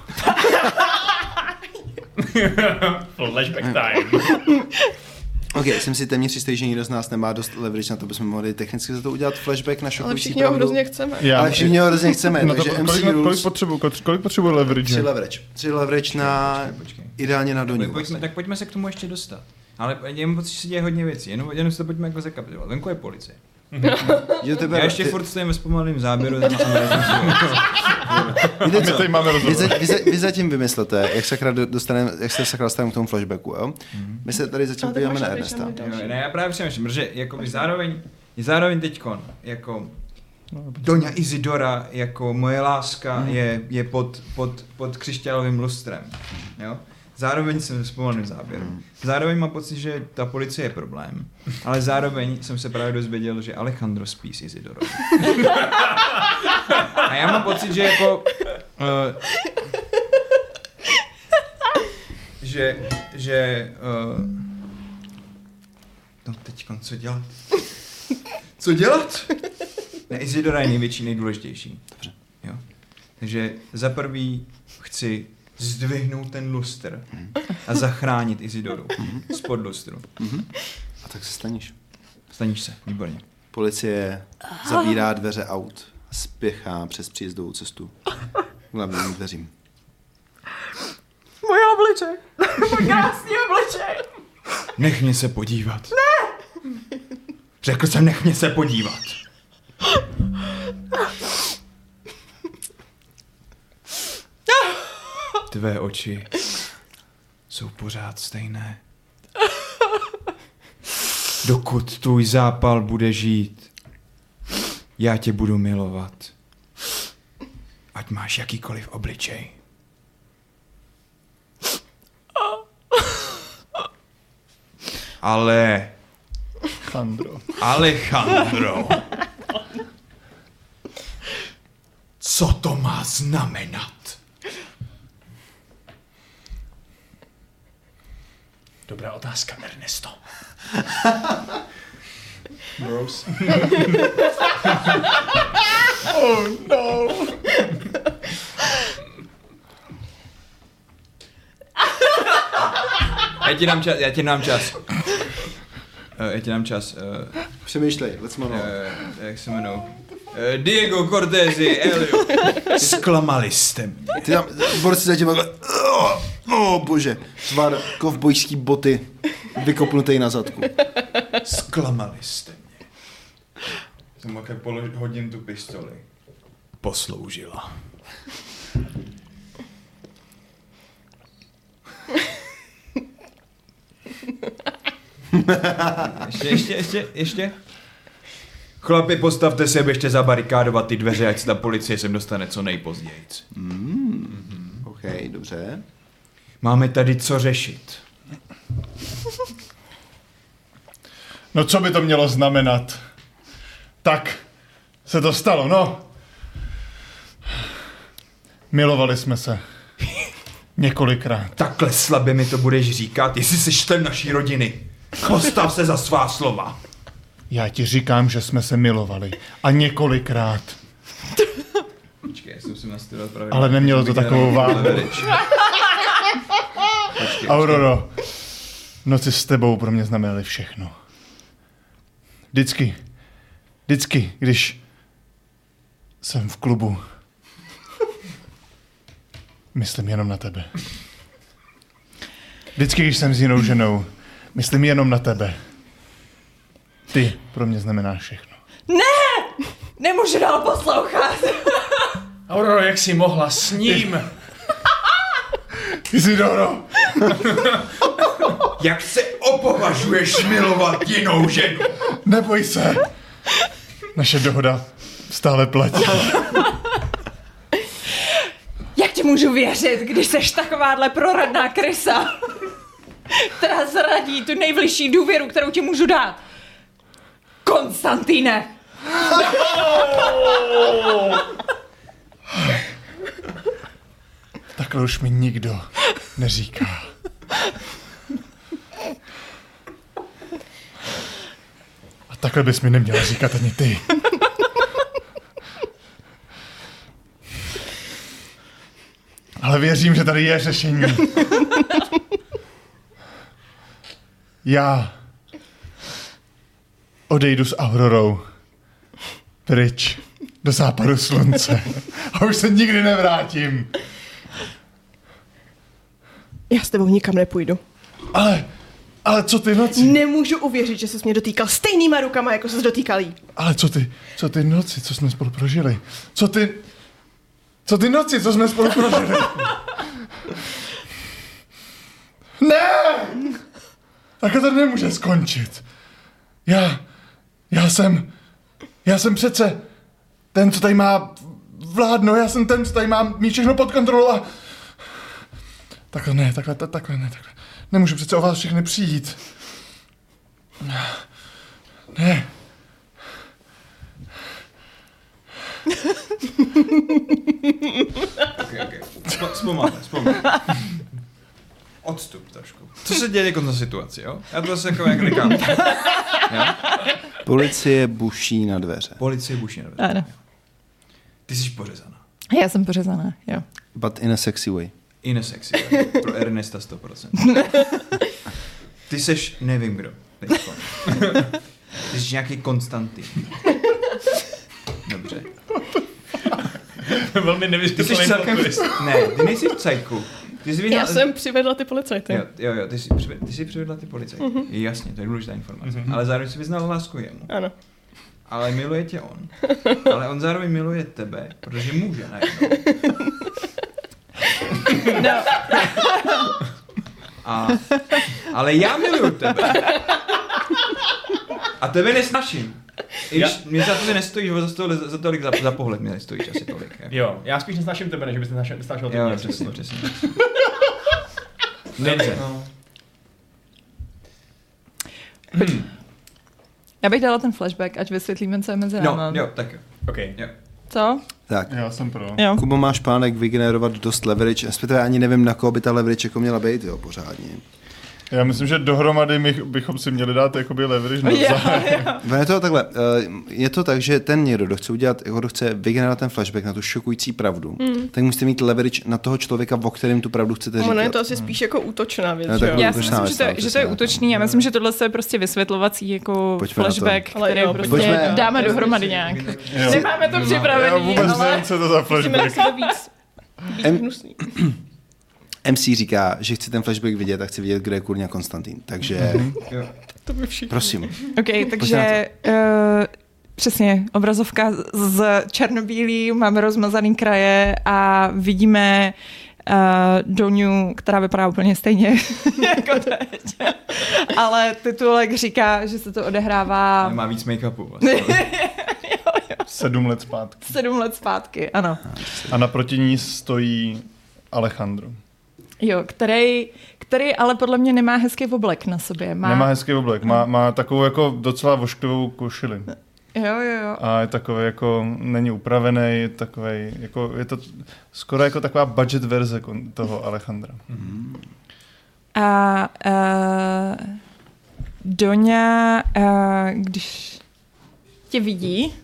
Flashback time. Ok, jsem si téměř jistý, že nikdo z nás nemá dost leverage na to, bychom mohli technicky za to udělat flashback na šokující. Ale všichni ho hrozně chceme. Já. Ale všichni ho hrozně chceme. No takže to, kolik, kolik, kolik potřebuji kolik potřebuji leverage? Tři leverage. Tři leverage na... Počkej, počkej. Ideálně na doni. Vlastně. Tak pojďme se k tomu ještě dostat. Ale jenom pocit, že se děje hodně věcí. Jenom, jenom se to pojďme jako zakapitulovat. Venku je policie. Jo, tebe, já ještě ty... furt stojím ve zpomalém záběru. Vy zatím vymyslete, jak se dostaneme, jak se sakra dostaneme k tomu flashbacku, jo? Mm-hmm. My se tady zatím podíváme na Ernesta. Jo, ne, já právě přemýšlím, protože jako zároveň, zároveň teďkon, jako Doňa Isidora, jako moje láska mm-hmm. je, je pod, pod, pod křišťálovým lustrem, jo? Zároveň jsem vzpomenul záběr. Zároveň mám pocit, že ta policie je problém. Ale zároveň jsem se právě dozvěděl, že Alejandro spí s Isidorou. A já mám pocit, že jako... Uh, že... že... Uh, no teďkon, co dělat? Co dělat? Ne, Isidora je největší, nejdůležitější. Dobře. Jo? Takže za prvý chci... zdvihnout ten lustr hmm. a zachránit Isidoru hmm. spod lustru. Hmm. A tak se staníš. Staníš se, výborně. Policie zavírá dveře aut a spěchá přes příjezdovou cestu. Hlavním dveřím. Moje obličej. Můj krásný obličej. Nech mě se podívat. Ne! Řekl jsem, nech mě se podívat. Tvé oči jsou pořád stejné. Dokud tvůj zápal bude žít, já tě budu milovat. Ať máš jakýkoliv obličej. Ale... Alejandro. Alejandro. Co to má znamenat? Dobrá otázka, Ernesto. Bros. Oh no. Já ti dám čas, já ti dám čas. Já ti dám čas. Přemýšlej, let's move on. Jak se jmenou? Diego Cortési, Elio. Zklamali jste mě. Ty tam, borci zatím takhle... O oh, bože, tvar kovbojský boty vykopnutý na zadku. Zklamali jste mě. Jsem také polož- hodím tu pistoli. Posloužila. ještě, ještě, ještě, ještě. Chlapi, postavte se, běžte zabarikádovat ty dveře, ať se ta policie sem dostane co nejpozdějc. Mm, ok, dobře. Máme tady co řešit. No co by to mělo znamenat? Tak se to stalo, no. Milovali jsme se. Několikrát. Takhle slabě mi to budeš říkat, jestli jsi člen naší rodiny. Postav se za svá slova. Já ti říkám, že jsme se milovali. A několikrát. Počkej, já jsem si nastudoval právě... Ale nemělo to takovou váhu. Počkej, Auroro, noci s tebou pro mě znamenaly všechno. Vždycky, vždycky, když jsem v klubu, myslím jenom na tebe. Vždycky, když jsem s jinou ženou, myslím jenom na tebe. Ty pro mě znamenáš všechno. Ne! Nemůžu dál poslouchat! Auroro, jak jsi mohla s ním? Ty... Isidoro! Jak se Koho považuješ milovat jinou ženu? Neboj se. Naše dohoda stále platí. Jak ti můžu věřit, když seš takováhle proradná krysa, která zradí tu nejbližší důvěru, kterou ti můžu dát? Konstantine! Takhle už mi nikdo neříká. A takhle bys mi neměla říkat ani ty. Ale věřím, že tady je řešení. Já odejdu s Aurorou pryč do západu slunce a už se nikdy nevrátím. Já s tebou nikam nepůjdu. Ale, ale co ty noci? Nemůžu uvěřit, že ses mě dotýkal stejnýma rukama, jako ses dotýkal jí. Ale co ty, co ty noci, co jsme spolu prožili? Co ty, co ty noci, co jsme spolu prožili? Ne! Takhle to nemůže skončit. Já, já jsem, já jsem přece ten, co tady má vládno, já jsem ten, co tady má mít všechno pod kontrolou a... Takhle ne, takhle, takhle ne, takhle. Nemůžu přece o vás všechny přijít. Ne. Okay, okay. Vzpomáme, vzpomáme. Odstup trošku. Co se děje jako na situaci, jo? Já to zase jako jak klikám. Policie buší na dveře. Policie buší na dveře. Ano. Ty jsi pořezaná. Já jsem pořezaná, jo. But in a sexy way. In a sexy way. Pro Ernesta sto procent. Ty seš, nevím kdo. Ty jsi nějaký Konstantin. Dobře. Velmi nevyslíš. Ty jsi celkem... Ne, ty nejsi psycho. Vyvědla... Já jsem přivedla ty policajty. Jo, jo, jo, ty jsi přivedla ty, jsi přivedla ty policajty. Mm-hmm. Jasně, to je důležitá informace. Mm-hmm. Ale zároveň jsi vyznal lásku jemu. Ano. Ale miluje tě on. Ale on zároveň miluje tebe, protože může najednou. No. A, ale já miluju tebe. A tebe nesnaším. I když mě za to nestojíš, za, tohle, za tolik, za, za pohled mě nestojíš asi tolik. Jako. Jo, já spíš nesnáším tebe, než bys nesnášel tebe. Jo, mě, přesně, přesně. Dobře. No. Já bych dala ten flashback, ať vysvětlíme, co je mezi náma. No, jo, tak jo. Okay. Jo. Co? Tak. Já jsem pro. Jo. Kubo, máš plánek vygenerovat dost leverage, respektive ani nevím, na koho by ta leverage jako měla být, jo, pořádně. Já myslím, že dohromady my, bychom si měli dát jakoby leverage na zájem. To takhle, je to tak, že ten někdo, kdo chce udělat, kdo chce vygenerovat ten flashback na tu šokující pravdu, mm. tak musíte mít leverage na toho člověka, o kterém tu pravdu chcete říkat. Ono je to asi mm. spíš jako útočná věc, no, jo? Já si myslím, že to, že to je útočný, já myslím, že tohle je prostě vysvětlovací jako Pojďme flashback, který jo, prostě Pojďme. dáme dohromady nějak. Jo. Nemáme to připravený, ale... Já vůbec nevím, co to za flashback. em cé říká, že chci ten flashback vidět a chci vidět, kde je kurňa Konstantin. Takže... To by všichni. Prosím. OK, takže uh, přesně, obrazovka z černobílý, máme rozmazaný kraje a vidíme uh, Doňu, která vypadá úplně stejně jako teď. Ale titulek říká, že se to odehrává... Má víc make-upu vlastně. Jo, jo. Sedm let zpátky. Sedm let zpátky, ano. A naproti ní stojí Alejandro. Jo, který, který ale podle mě nemá hezký oblek na sobě. Má... Nemá hezký oblek, má, má takovou jako docela vošklivou košili. Jo, jo, jo. A je takový jako, není upravený, je takový, jako je to skoro jako taková budget verze toho Alejandra. Mm-hmm. A uh, Doňa, uh, když tě vidí,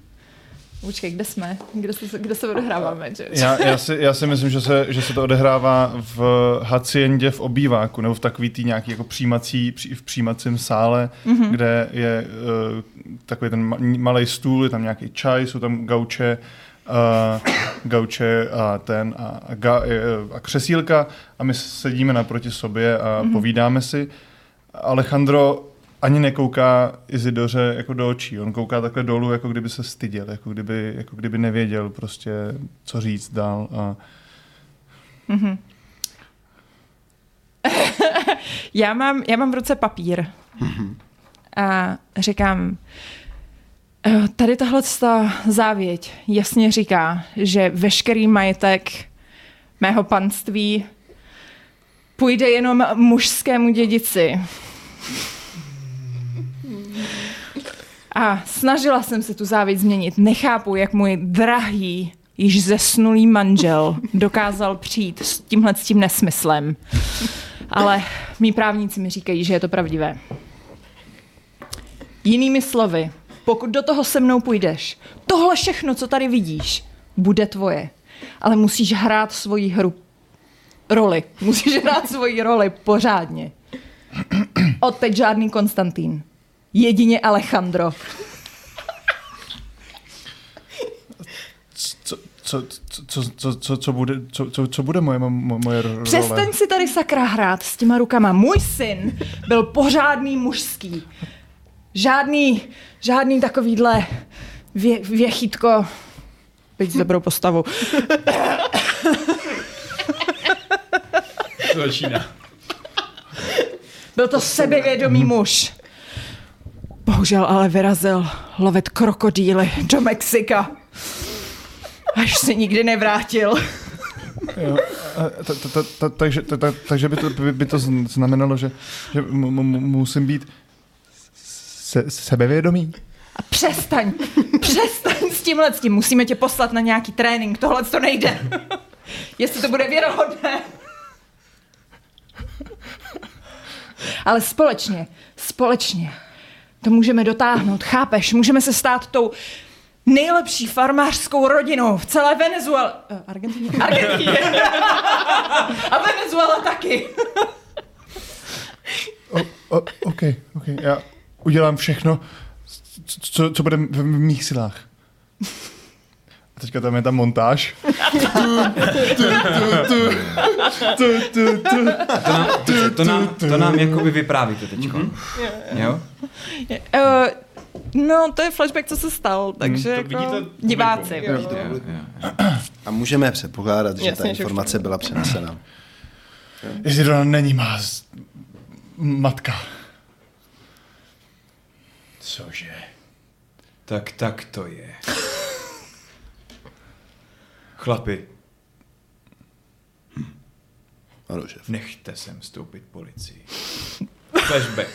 Počkej, kde jsme? Kde se, kde se odehráváme? Já, já, si, já si myslím, že se, že se to odehrává v haciendě v obýváku, nebo v takový tý nějaký jako přijímací, při, v přijímacím sále, mm-hmm. kde je uh, takový ten ma, malej stůl, je tam nějaký čaj, jsou tam gauče, uh, gauče a ten a, a, ga, a křesílka a my sedíme naproti sobě a mm-hmm. povídáme si. Alejandro ani nekouká Isidoře jako do očí. On kouká takhle dolů, jako kdyby se styděl, jako kdyby, jako kdyby nevěděl prostě, co říct dál. A... Mm-hmm. já, mám, já mám v ruce papír. Mm-hmm. A říkám, tady tahle závěť jasně říká, že veškerý majetek mého panství půjde jenom mužskému dědici. A snažila jsem se tu závěť změnit. Nechápu, jak můj drahý, již zesnulý manžel dokázal přijít s tímhle s tím nesmyslem. Ale mí právníci mi říkají, že je to pravdivé. Jinými slovy, pokud do toho se mnou půjdeš, tohle všechno, co tady vidíš, bude tvoje. Ale musíš hrát svoji hru. Roli. Musíš hrát svoji roli pořádně. Odteď žádný Konstantin. Jedině Alejandro. Co, co, co, co, co, co, bude, co, co bude moje, moje role? Přestaň si tady sakra hrát s těma rukama. Můj syn byl pořádný mužský. Žádný, žádný takovýhle vě, věchýtko. Byť s dobrou postavou. Začíná. Byl to sebevědomý muž. Bohužel ale vyrazil lovit krokodýly do Mexika. Až se nikdy nevrátil. Jo, ta, ta, ta, ta, takže ta, ta, takže by, to, by to znamenalo, že, že m, m, musím být se, sebevědomý. A přestaň, přestaň s tímhle, s tím. Musíme tě poslat na nějaký trénink, tohle to nejde. Jestli to bude věrohodné. Ale společně, společně to můžeme dotáhnout, chápeš? Můžeme se stát tou nejlepší farmářskou rodinou v celé Venezuele. Argentině. Argentině. A Venezuela taky. o, o, ok, ok. Já udělám všechno, co, co bude v mých silách. A teďka tam je ta montáž. To nám, to nám jakoby vyprávíte teďko. Jo? No, to je flashback, co se stal, takže hmm, to jako diváci. Jo, jo, jo, jo. A můžeme předpokládat, že jasně, ta informace byla přenesena. Isidora není má z... matka. Cože? Tak tak to je. Chlapi. Hm. Ano, šéf. Nechte sem vstoupit policii. Flashback.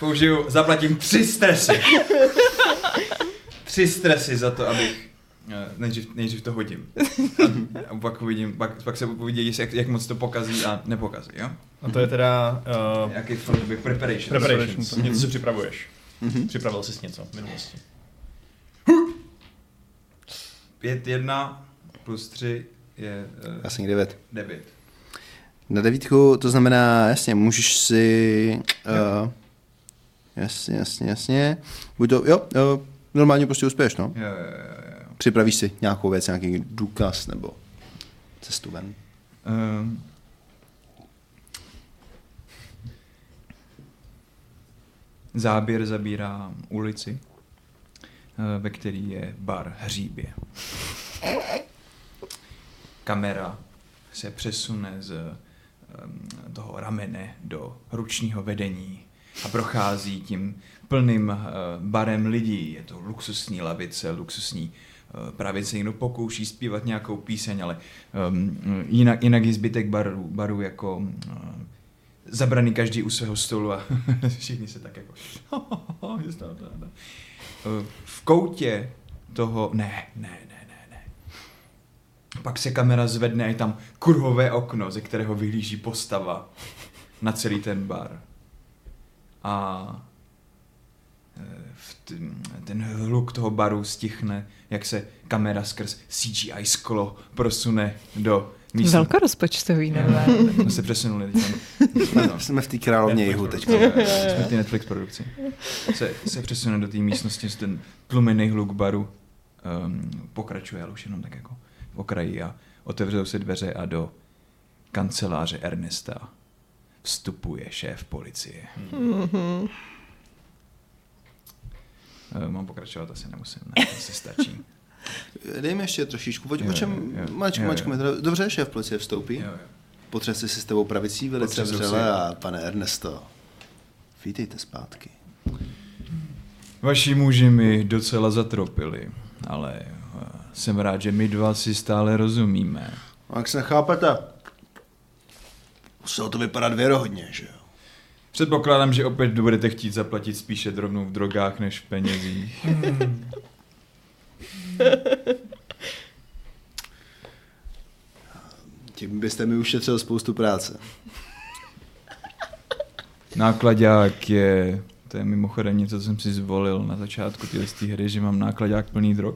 Použiju, zaplatím tři stresy. Tři stresy za to, abych... Nejdřív, nejdřív to hodím. A, a pak, uvidím, pak, pak se uvidí, jak, jak moc to pokazí a nepokazí, jo? A to je teda... Uh, Jaký flashback? Preparations. Preparations. Mm-hmm. Něco si připravuješ. Mm-hmm. Připravil jsi něco v minulosti. Pět jedna plus tři je... Uh, Asi devět. Devět. Na devítku to znamená, jasně, můžeš si... Uh, Jasně, jasně, jasně. Buď to, jo, jo, normálně prostě uspěješ, no. Jo, jo, jo. Připravíš si nějakou věc, nějaký důkaz nebo cestu ven. Um. Záběr zabírá ulici, ve které je bar Hříbě. Kamera se přesune z toho ramene do ručního vedení a prochází tím plným uh, barem lidí. Je to luxusní lavice, luxusní... Uh, právě se někdo pokouší zpívat nějakou píseň, ale um, jinak, jinak je zbytek barů, barů jako... Uh, zabraný každý u svého stolu a všichni se tak jako... uh, v koutě toho... Ne, ne, ne, ne, ne. Pak se kamera zvedne a je tam kruhové okno, ze kterého vyhlíží postava na celý ten bar. A ten hluk toho baru stichne, jak se kamera skrz C G I sklo prosune do místnosti. Velkorozpočtový, ne? To se přesunuli. Jsme v té královně jihu teď. Jsme v té Netflix produkci. Se, se přesune do té místnosti, ten tlumený hluk baru um, pokračuje, ale už jenom tak jako v okraji, a otevřou se dveře a do kanceláře Ernesta vstupuje šéf policie. Mm-hmm. Mám pokračovat, asi nemusím, ne, to se stačí. Dejme ještě trošičku, pojď, jo, o čem, jo, jo, mačku, jo, jo. mačku, dobře, šéf policie vstoupí. Jo, jo. Potřesli si s tebou pravicí velice vřele a pane Ernesto, vítejte zpátky. Vaši muži mi docela zatropili, ale jsem rád, že my dva si stále rozumíme. Jak se chápete? Muselo to vypadat věrohodně, že jo? Předpokládám, že opět budete chtít zaplatit spíše drobnou v drogách než v penězích. Hmm. Tím byste mi ušetřil spoustu práce. Nákladák je... To je mimochodem něco, co jsem si zvolil na začátku té hry, že mám nákladák plný drog.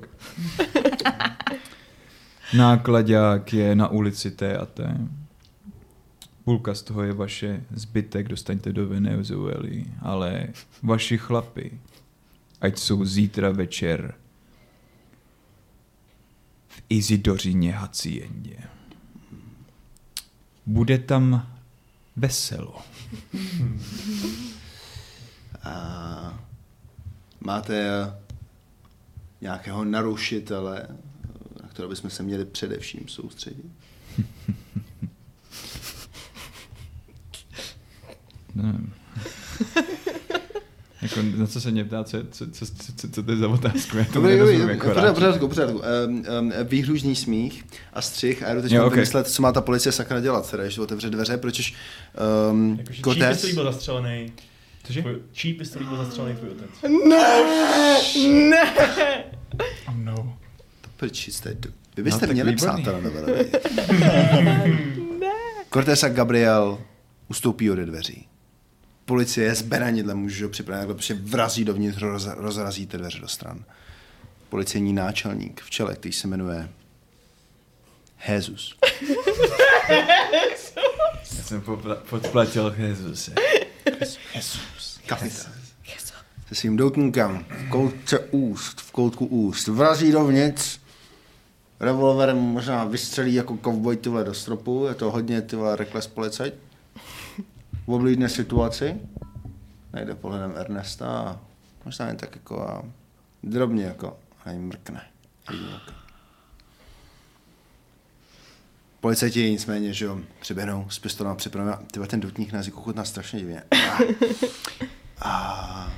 Nákladák je na ulici té a té. Půlka z toho je vaše, zbytek dostaňte do Venezuely, ale vaši chlapi, ať jsou zítra večer v Isidořině haciendě. Bude tam veselo. A máte nějakého narušitele, na kterého bychom se měli především soustředit? Nevím. Jako, na co se mě ptá, co, co, co, co, co to je za otázku? Já to nerozumím jako rád. Pořádku, pořádku. Um, um, výhružný smích a střih a já jdu teď okay. Vymyslet, co má ta policie sakra dělat, teda, když otevře dveře, protože um, jako, Cortés... Čí pistolí byl zastřelený. Cože? Čí pistolí byl zastřelený tvůj otec. Ne! Ne! Oh no. To prčí jste. Vy byste no, měli psátele nevěděli. Ne! Cortés a Gabriel ustoupí ode dveří. Policie je zberanidlem, můžu ho připravit, protože vrazí dovnitř, roz, rozrazí ty dveře do stran. Policejní náčelník v čele, který se jmenuje Jesús. Já jsem popla- podplatil Jesúse. Jesús. Kapitán. Se svým doutníkem v koutce úst, v koutku úst, vrazí dovnitř, revolverem možná vystřelí jako kovboj tyhle do stropu, je to hodně tyhle rekles policajt. Oblídne situaci, najde pohledem Ernesta a možná jen tak jako a drobně jako a jim mrkne. Policajti nicméně, že jo, přiběhnou s pistolem a připravenou. Tyba ten doutník na jazyku chutná strašně divně. A, a,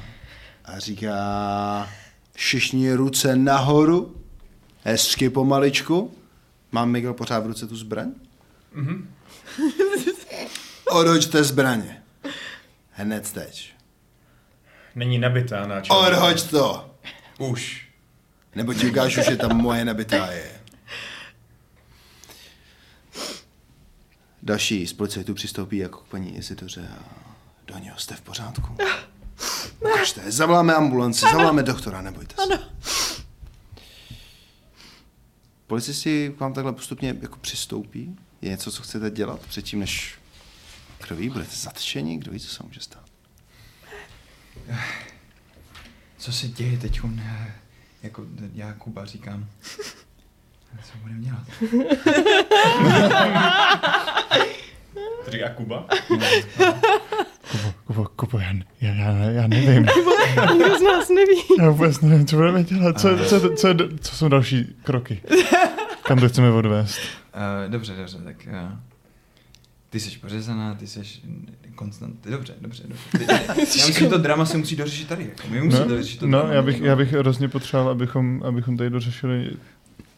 a říká, šišní ruce nahoru, hezky pomaličku. Mám Miguel pořád v ruce tu zbraň? Mhm. Odhoďte zbraně. Hned teď. Není nabitá náčelník. Odhoď to. Už. Nebo ti ukážu, že tam moje nabitá je. Další z policajtů přistoupí jako k paní Isidoře a do něho jste v pořádku. Ukažte, zavoláme ambulanci, zavoláme doktora, nebojte se. Policisti k vám takhle postupně jako přistoupí. Je něco, co chcete dělat předtím, než... Kdo ví, budete zatčení? Kdo ví, co se může stát? Co se děje teď? Jako já Kuba říkám, co budeme dělat? To říká Kuba? Kuba, Kuba, Kuba, já, já, já nevím. Kuba, nikdo z nás neví. Já vůbec nevím, co budeme dělat. Co, co, co, co, co jsou další kroky? Kam to chceme odvést? Uh, dobře, dobře, tak... Uh... Ty jsi pořezaná, ty jsi Konstantin. Dobře, dobře, dobře. Já myslím, že to drama se musí dořešit tady. Jako. My musíme no, dořešit to no, drama. No, já bych, já bych hrozně potřeboval, abychom, abychom tady dořešili...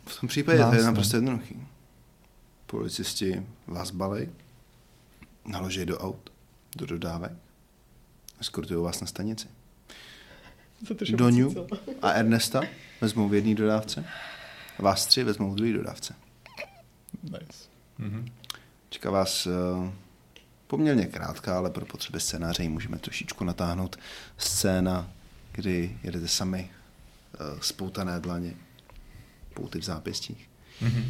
V tom případě to je naprosto jednoduchý. Policisti vás balej, naloží do aut, do dodávek, eskortují vás na stanici. Doňu a Ernesta vezmou v jedné dodávce, vás tři vezmou v druhé dodávce. Nice. Mhm. Čeká vás uh, poměrně krátká, ale pro potřeby scénáře ji můžeme trošičku natáhnout. Scéna, kdy jedete sami uh, spoutané dlaně, pouty v zápěstích. Mm-hmm.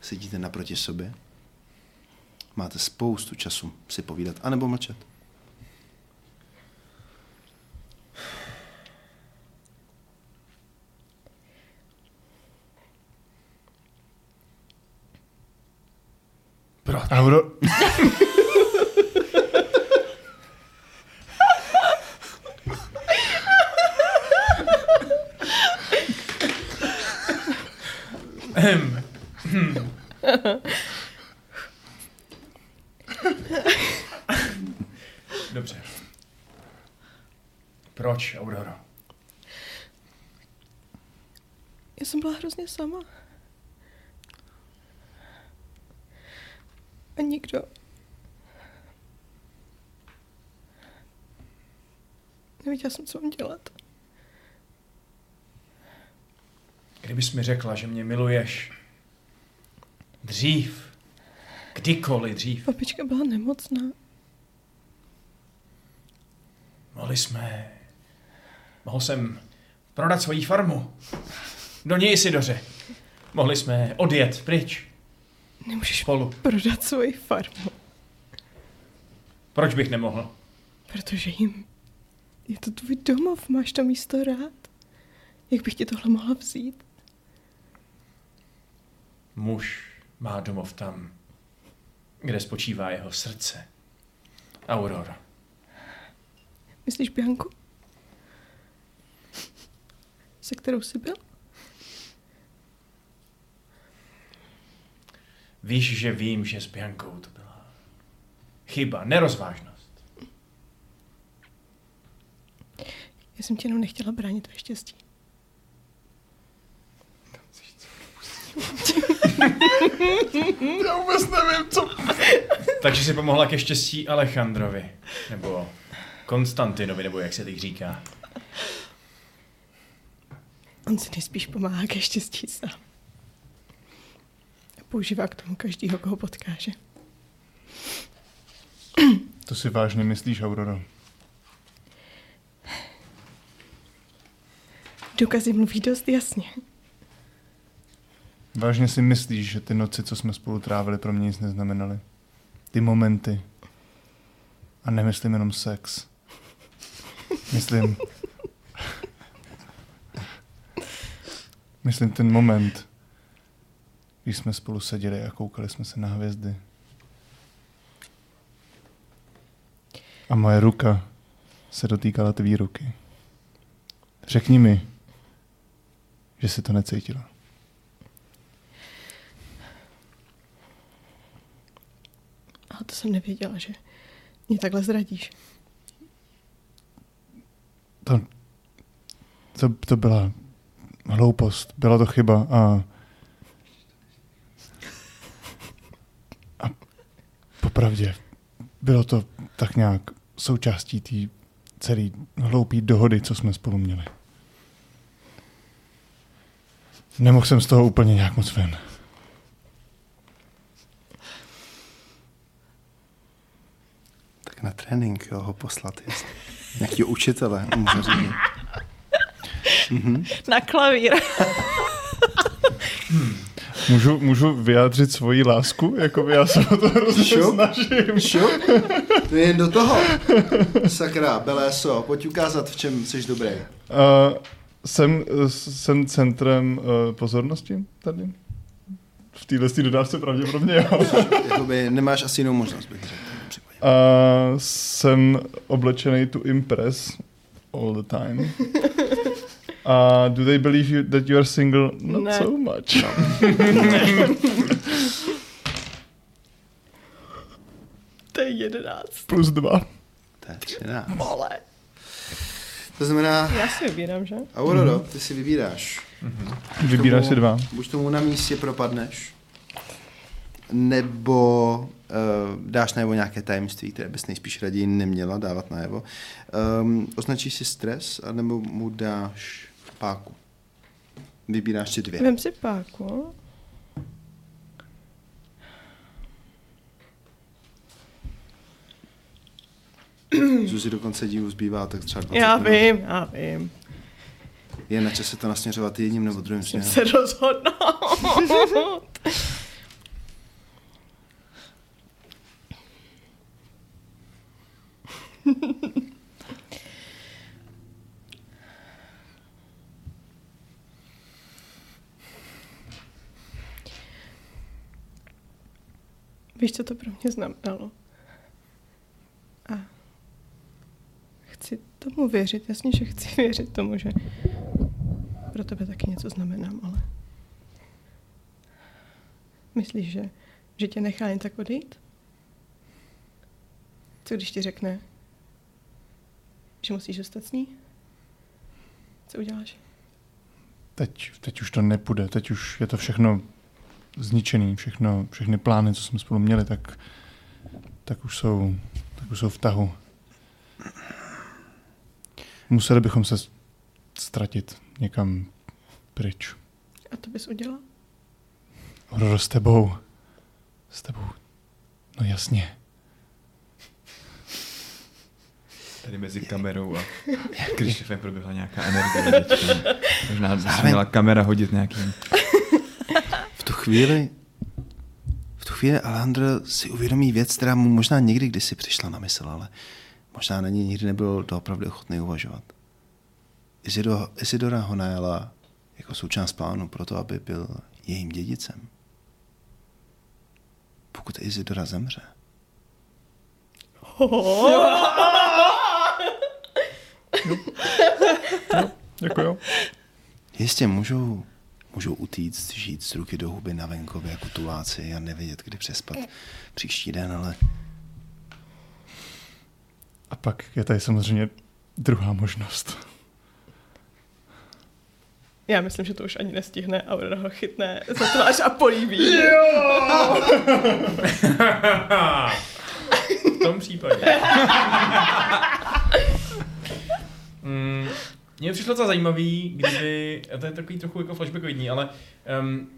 Sedíte naproti sobě. Máte spoustu času si povídat, anebo mlčet. Proč? Auro... Proč, Aurora? Já jsem byla hrozně sama. A nikdo nevěděla jsem, co mám dělat. Kdybys mi řekla, že mě miluješ dřív, kdykoliv dřív. Babička byla nemocná. Mohli jsme, mohl jsem prodat svoji farmu do něj Isidoře. Mohli jsme odjet pryč. Nemůžeš spolu prodat svoji farmu. Proč bych nemohl? Protože jim je to tvůj domov, máš to místo rád. Jak bych ti tohle mohla vzít? Muž má domov tam, kde spočívá jeho srdce. Aurora. Myslíš Bianku? Se kterou jsi byl? Víš, že vím, že s Biankou to byla chyba, nerozvážnost. Já jsem tě jenom nechtěla bránit ve štěstí. Já vůbec nevím, co... Takže si pomohla ke štěstí Alejandrovi, nebo Konstantinovi, nebo jak se teď říká. On si nejspíš pomáhá ke štěstí sám. Používá k tomu každýho, koho potkáže. To si vážně myslíš, Aurora? Důkazy mluví dost jasně. Vážně si myslíš, že ty noci, co jsme spolu trávili, pro mě nic neznamenaly? Ty momenty. A nemyslím jenom sex. Myslím... Myslím ten moment, když jsme spolu seděli a koukali jsme se na hvězdy. A moje ruka se dotýkala tvý ruky. Řekni mi, že jsi to necítila. Ale to jsem nevěděla, že mě takhle zradíš. To, to, to byla hloupost, byla to chyba a popravdě, bylo to tak nějak součástí té celé hloupé dohody, co jsme spolu měli. Nemohl jsem z toho úplně nějak moc ven. Tak na trénink jo, ho poslat, jestli. Nějaký učitele. Mm-hmm. Na klavír. hmm. Můžu, můžu vyjádřit svoji lásku? Jakoby já se o to hrozně snažím. Šup? To je jen do toho. Sakra, beléso, pojď ukázat, v čem jsi dobrý. Uh, jsem, jsem centrem uh, pozornosti tady. V této dodávce pravděpodobně, jo. Jakoby nemáš asi jinou možnost, bych řekl. Uh, jsem oblečený tu impress all the time. Uh, do they believe you that you are single? Not ne. So much. To je jedenáct. Plus dva. To je třináct. To znamená... Já si vybírám, že? Aurora, mm-hmm. Ty si vybíráš. Mm-hmm. Vybíráš si dva. Buď tomu na místě propadneš, nebo uh, dáš najevo nějaké tajemství, které bys nejspíš raději neměla dávat najevo. Um, označíš si stres, nebo mu dáš páku. Vybíráš si dvě. Vem si páku. Zuzi dokonce dílu zbývá, tak třeba dvacet Já minut. vím, já vím. Je na čase to nasměřovat jedním nebo druhým směrem. Se rozhodnout. Víš, co to pro mě znamenalo? A chci tomu věřit, jasně, že chci věřit tomu, že pro tebe taky něco znamenám, ale myslíš, že, že tě nechá jen tak odejít? Co když ti řekne, že musíš zůstat s ní? co uděláš? Teď, teď už to nepůjde, teď už je to všechno zničený, všechno, všechny plány, co jsme spolu měli, tak, tak, už jsou, tak už jsou v tahu. Museli bychom se ztratit někam pryč. A to bys udělal? Aurora, s tebou. S tebou. No jasně. Tady mezi kamerou a Krišefem proběhla nějaká energie. Možná se měla kamera hodit nějakým. V tu chvíli, v tu chvíli Alejandro si uvědomí věc, která mu možná někdy kdysi přišla na mysl, ale možná na ní nikdy nebyl doopravdy ochotný uvažovat. Isidora, Isidora ho najala jako součást plánu proto, aby byl jejím dědicem. Pokud Isidora zemře. Oh. Jo. Jo. Děkuju. Jistě můžou, můžou utíct, žít z ruky do huby na venkově jako tuláci a nevědět, kdy přespat příští den, ale... A pak je tady samozřejmě druhá možnost. Já myslím, že to už ani nestihne a Aurora ho chytne za tvář a políbí. Jo! V tom případě. Mm, mně přišlo docela zajímavý, kdyby, to je takový trochu jako flashbackový dní, ale um,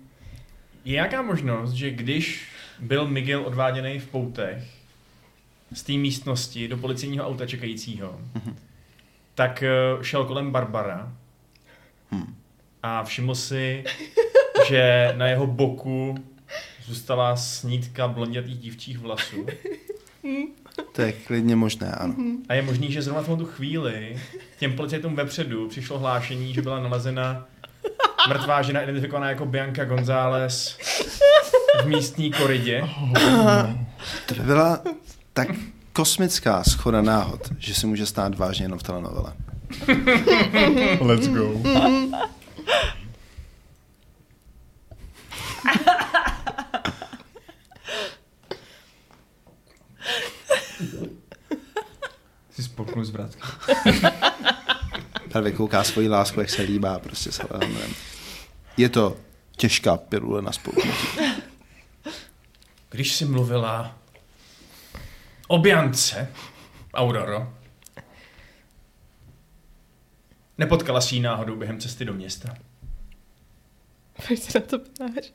je nějaká možnost, že když byl Miguel odváděný v poutech z té místnosti do policejního auta čekajícího, mm-hmm. tak uh, šel kolem Barbara hmm. a všiml si, že na jeho boku zůstala snídka blondětých dívčích vlasů. Hmm. To je klidně možné, ano. A je možný, že zrovna v tu chvíli těm policajtům vepředu přišlo hlášení, že byla nalezena mrtvá žena identifikovaná jako Bianca González v místní koridě. Oh. To by byla tak kosmická shoda náhod, že se může stát vážně jenom v telenovele. Let's go. Jsi spolknul zvratka. Právě kouká svoji lásku, jak se líbá prostě s Alejandrem. Je to těžká pirule na spolknutí. Když jsi mluvila o Biance, Auroro, nepotkala jsi ji náhodou během cesty do města? Proč se na to ptáš?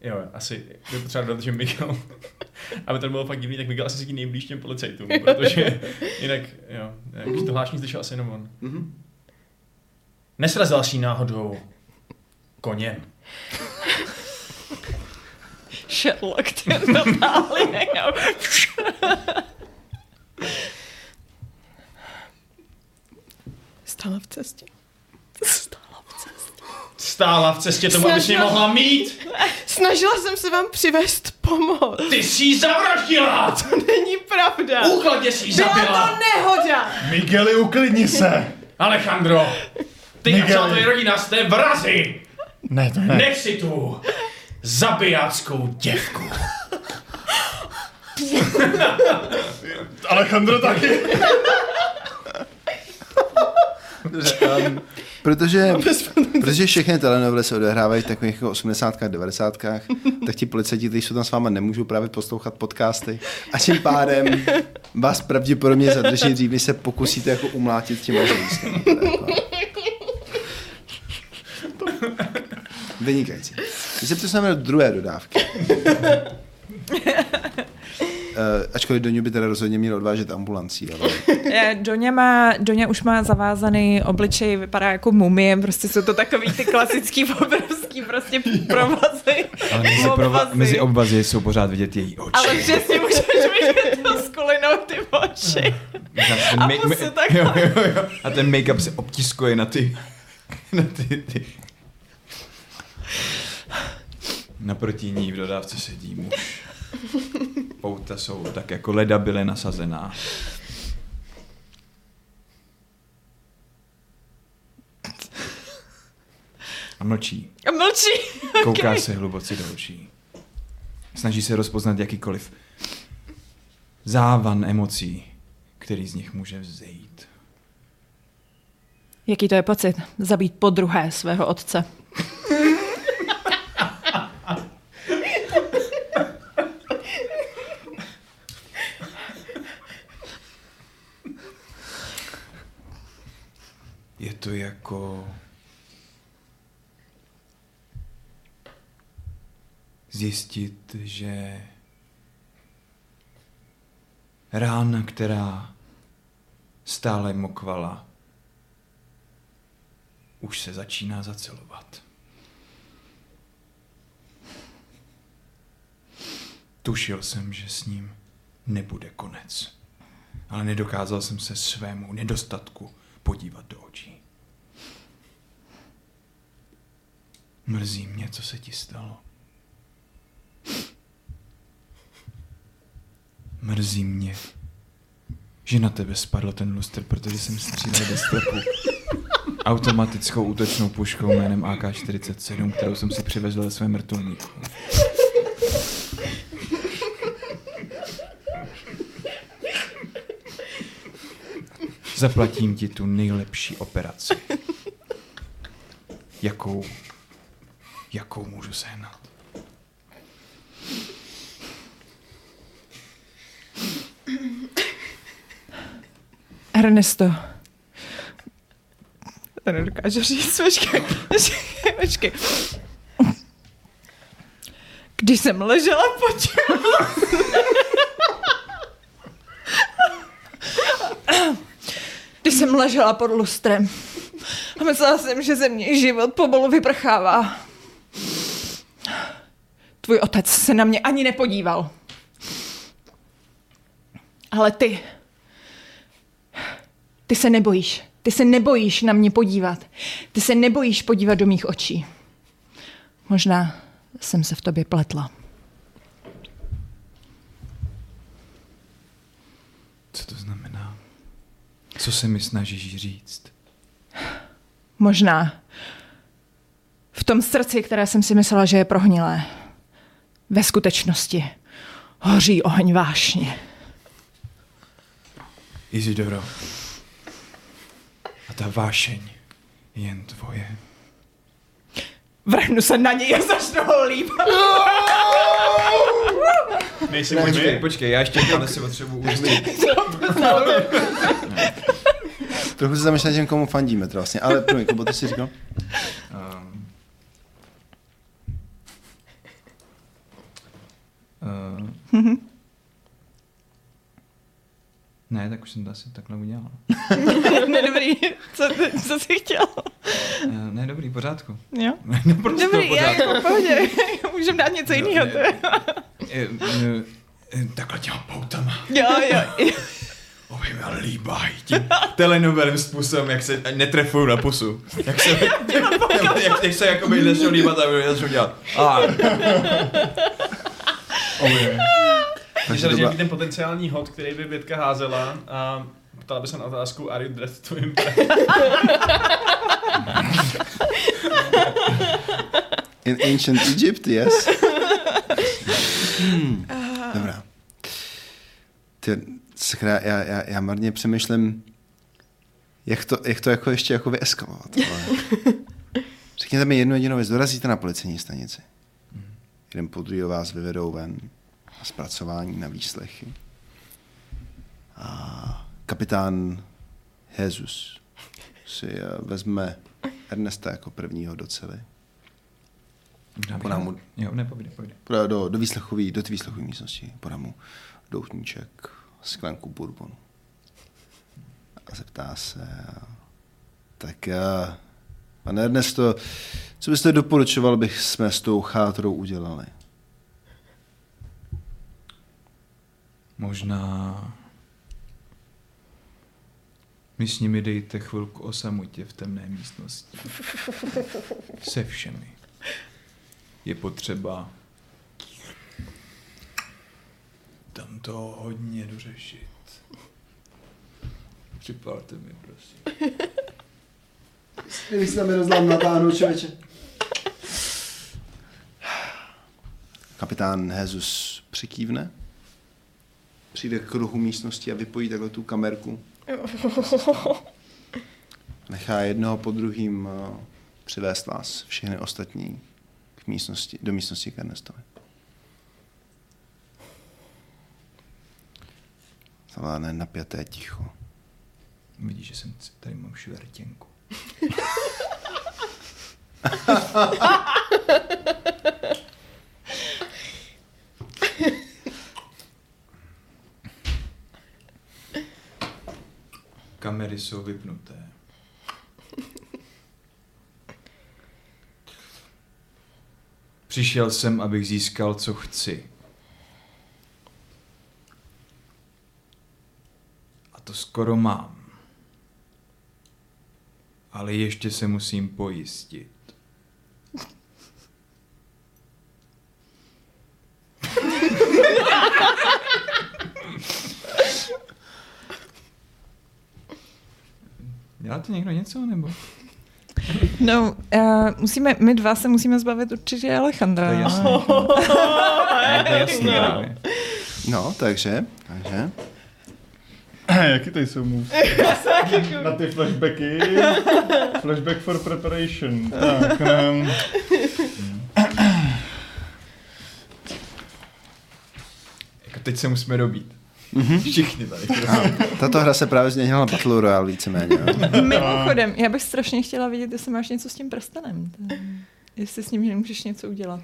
Jo, asi by potřeba dodat, že Miguel, aby to bylo fakt divný, tak Miguel asi sedí nejblíž těm policajtům, protože jinak, jo, když to hlášení slyšel asi jenom on. Mm-hmm. Nesrazil jsi náhodou koněm. Sherlock, ten dopálí někam. Stála v cestě. Stála v cestě tomu, Snažila... abys mě mohla mít. Snažila jsem se vám přivést pomoc. Ty jsi ji zavraždila. To není pravda. Úkladně jsi ji zabila. Byla to nehoda. Migueli, uklidni se. Alejandro, ty a celá tvoje rodina jste vrazi. Ne, to ne. Nech si tu zabijáckou děvku. Alejandro taky. Řekám. Protože, protože všechny telenovely se odehrávají v takových jako osmdesátkách, devadesátkách, tak ti policajti, kteří jsou tam s váma, nemůžou právě poslouchat podcasty a tím pádem vás pravděpodobně zadrží dřív, než se pokusíte jako umlátit tím oživým. Vynikající. Když se přesuneme do druhé dodávky. Uh, ačkoliv Doňu by teda rozhodně měl odvážet ambulancí. Ale... Doňa, má, Doňa už má zavázaný obličej, vypadá jako mumie, prostě jsou to takový ty klasický obrovský prostě provazy. Ale mezi, prova- mezi obvazy jsou pořád vidět její oči. Ale přesně můžeš vidět to s kulinou ty oči. A, make- ma- tak... jo, jo, jo. A ten make-up se obtiskuje na ty... na ty, ty. Naproti ní v dodávce sedí muž. Pouta jsou tak jako leda byly nasazená. A mlčí. A mlčí. Kouká okay. se hluboce do očí. Snaží se rozpoznat jakýkoliv závan emocí, který z nich může vzejít. Jaký to je pocit? Zabít podruhé svého otce. Je to jako zjistit, že rána, která stále mokvala, už se začíná zacelovat. Tušil jsem, že s ním nebude konec, ale nedokázal jsem se svému nedostatku podívat do očí. Mrzí mě, co se ti stalo. Mrzí mě, že na tebe spadl ten lustr, protože jsem střílel do stropu automatickou útočnou puškou jménem A K čtyřicet sedm, kterou jsem si přivezl ve svém mrtulníku. Zaplatím ti tu nejlepší operaci, jakou, jakou můžu sehnat. Ernesto. To nedokážu říct, počkej, počkej. Když jsem ležela po tělu. Když jsem ležela pod lustrem a myslela jsem, že ze mě život pomalu vyprchává. Tvůj otec se na mě ani nepodíval. Ale ty, ty se nebojíš. Ty se nebojíš na mě podívat. Ty se nebojíš podívat do mých očí. Možná jsem se v tobě pletla. Co to znamená? Co se mi snažíš říct? Možná v tom srdci, které jsem si myslela, že je prohnilé, ve skutečnosti hoří oheň vášně. Isidoro. A ta vášeň je jen tvoje. Vrhnu se na něj a začnu ho líbat. Nejsi můj počkej, počkej, já ještě tohle si potřebuji uzmít. Trochu se zamýšlel, že komu fandíme to vlastně, ale první, Kubo, ty jsi říkal? Um, uh, mm-hmm. Ne, tak už jsem to asi takhle udělal. Ne, dobrý. Co, co jsi chtěl? Ne, dobrý, pořádku. Jo? Ne, prostě dobrý, pořádku. Já jako pohodě. Můžeme dát něco jiného. Takhle těma poutama. Jo, jo. Obej mě líbají tím telenovelým způsobem, jak se netrefuju na pusu. Jak se, jak, jak se jakoby začnou líbat a začnou dělat. A. Obej. Takže je ten potenciální hod, který by Bětka házela a ptala by se na otázku Are you dressed to impress? In ancient Egypt, yes. Hmm. Dobrá. Ty, sakra, já, já, já marně přemýšlím, jak to, jak to jako ještě jako vyeskalovat. Ale... Řekněte mi jednu jedinou věc, dorazíte na policejní stanici. Jeden po druhého vás vyvedou ven. A zpracování na výslechy. A kapitán Jesús si vezme Ernesta jako prvního do cely. Podá mu jo, ne, pojde, pojde. Podá do, do výslechové do výslechové místnosti. Podá mu doutníček, sklenku bourbonu. A zeptá se. Tak a, pane Ernesto, co byste doporučoval, bych jsme s tou chátrou udělali? Možná my s nimi dejte chvilku o samotě v temné místnosti. Se všemi. Je potřeba tam to hodně dořešit. Připálte mi, prosím. Kdyby se mi rozlám natáhnout, člověče. Kapitán Jesús přikývne. přijde k rohu místnosti a vypojí takhle tu kamerku. Nechá jednoho po druhým přivést vás, všechny ostatní, k místnosti, do místnosti k Ernestovi. Zavládne napjaté ticho. Vidíš, že jsem tady mám švertěnku. Kamery jsou vypnuté. Přišel jsem, abych získal, co chci. A to skoro mám. Ale ještě se musím pojistit. Děláte někdo něco, nebo? No, uh, musíme, my dva se musíme zbavit určitě Alejandra. To je jasný. Oh, no, to je jasný. No. no, takže, takže. Jaký tady jsou můj? Na ty flashbacky. Flashback for preparation. Tak, um. Jako teď se musíme dobít. Mm-hmm. Všichni tady. Tato hra se právě změnila na Battle Royale víceméně. Mimochodem, já bych strašně chtěla vidět, jestli máš něco s tím prstenem. Jestli s ním nemůžeš něco udělat.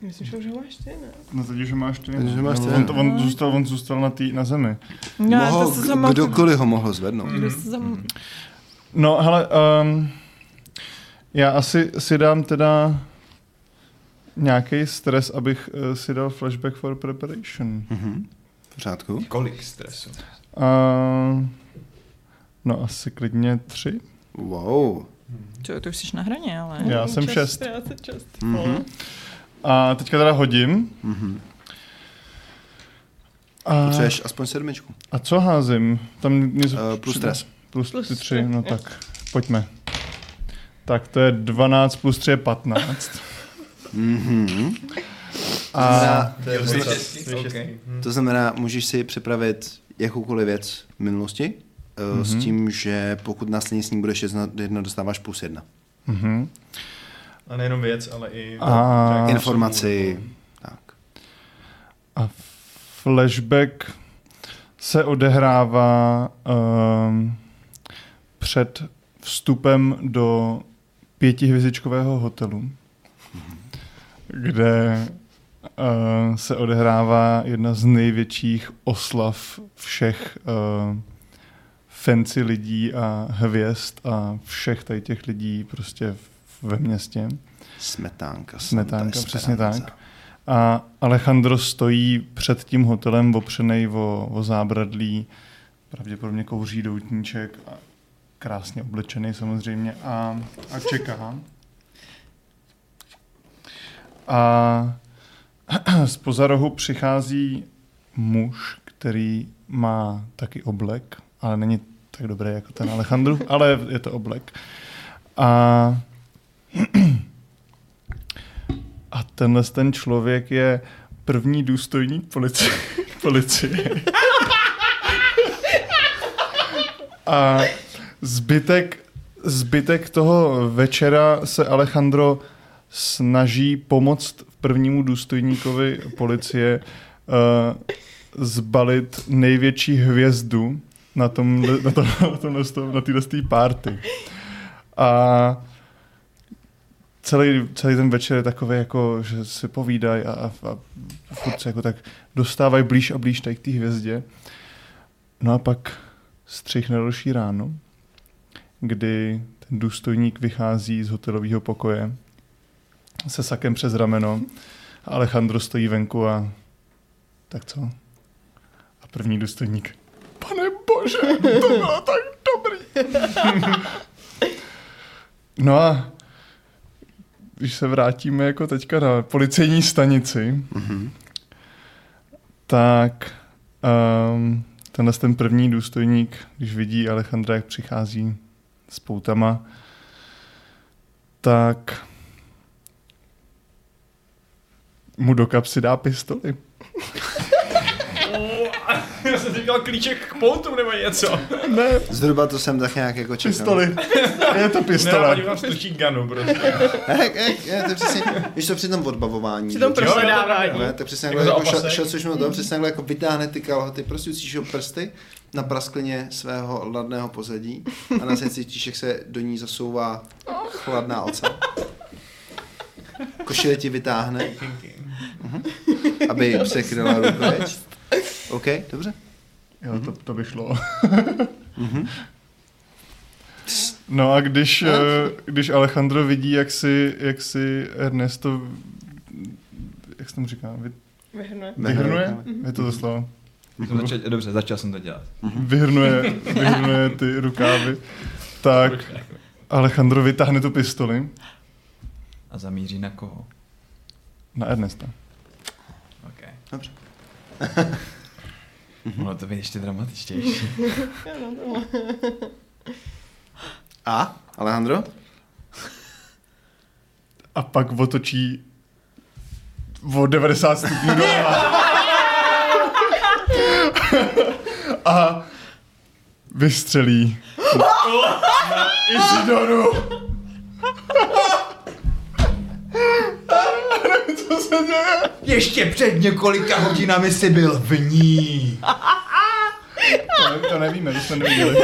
Myslím, že už ho máš ty, ne? No teď už ho máš ty. Teď, máš ty on, to, on, zůstal, on zůstal na, tý, na zemi. No, mohl, to k, kdokoliv ho mohl zvednout. Mm. No hele, um, já asi si dám teda nějaký stres, abych uh, si dal flashback for preparation. Mm-hmm. Pořádku. Kolik stresu? Uh, no asi klidně tři. Wow. Čo, ty už jsi na hraně, ale... Já jsem čas, šest. Já jsem šest. Mm-hmm. A teďka teda hodím. Mm-hmm. A... Potřebuješ aspoň sedmičku. A co házím? Tam něco... uh, plus stres. Plus, plus ty tři, tři. No tak, pojďme. Tak to je dvanáct plus tři je patnáct. Mhm. A to, je šestý. Okay. To znamená, můžeš si připravit jakoukoliv věc v minulosti mm-hmm. s tím, že pokud následně s ní budeš jedna, dostáváš plus jedna. Mm-hmm. A nejenom věc, ale i a... informaci. Tak. A flashback se odehrává um, před vstupem do pětihvězdičkového hotelu, mm-hmm. kde... Uh, se odehrává jedna z největších oslav všech uh, fancy lidí a hvězd a všech tady těch lidí prostě ve městě. Smetánka. Smetánka, přesně tak. A Alejandro stojí před tím hotelem opřenej o, o zábradlí, pravděpodobně kouří doutníček, a krásně oblečený samozřejmě a, a čeká. A zpoza rohu přichází muž, který má taky oblek, ale není tak dobrý jako ten Alejandro, ale je to oblek. A, a tenhle ten člověk je první důstojník policie. policie. A zbytek, zbytek toho večera se Alejandro snaží pomoct prvnímu důstojníkovi policie uh, zbalit největší hvězdu na tom na tom na tom na, tom, na této party. A celý celý ten večer je takový jako, že si povídají a a, a furt se jako tak dostávají blíž a blíž k té hvězdě. No a pak střihne další ráno, kdy ten důstojník vychází z hotelového pokoje se sakem přes rameno. Alejandro stojí venku a tak co? A první důstojník. Pane bože, to bylo tak dobrý. No a když se vrátíme jako teďka na policejní stanici, mm-hmm. tak um, tenhle ten první důstojník, když vidí Alejandra, jak přichází s poutama, tak mu do kapsy dá pistoli. říkal klíček k poutu nebo něco. Ne. Zhruba to jsem tak nějak jako čekal. Pistoli. Je to pistole. Ne, oni vám stučí ganu prostě. Hek, hek, je to přesně, víš to při tom odbavování. Při tom prohledávání. Ne, to přesně jako, jako šel, šel což mu to, přesně jako vytáhne ty kalhoty, prostě ucíš ho prsty na prasklině svého ladného pozadí a na se cítíš, jak se do ní zasouvá chladná oceň. Košile ti vytáhne, uh-huh. aby se kryla rukověč. OK, dobře. Jo, uh-huh. to, to by šlo. uh-huh. No a když, když Alejandro vidí, jak si, jak si Ernesto, jak se tomu říká? Vy... Vyhrnuje. Vyhrnuje? Uh-huh. Je to to slovo? Uh-huh. Začal, dobře, začal jsem to dělat. Uh-huh. Vyhrnuje, vyhrnuje ty rukávy. Tak Alejandro vytáhne tu pistoli. A zamíří na koho? Na Ernesta. OK. Dobře. Ono to být ještě dramatičtější. A? Alejandro? A pak otočí o devadesát stupňů dola. A vystřelí na Isidoru. Ještě před několika hodinami jsi byl v ní. To, to nevíme, to jsme neviděli.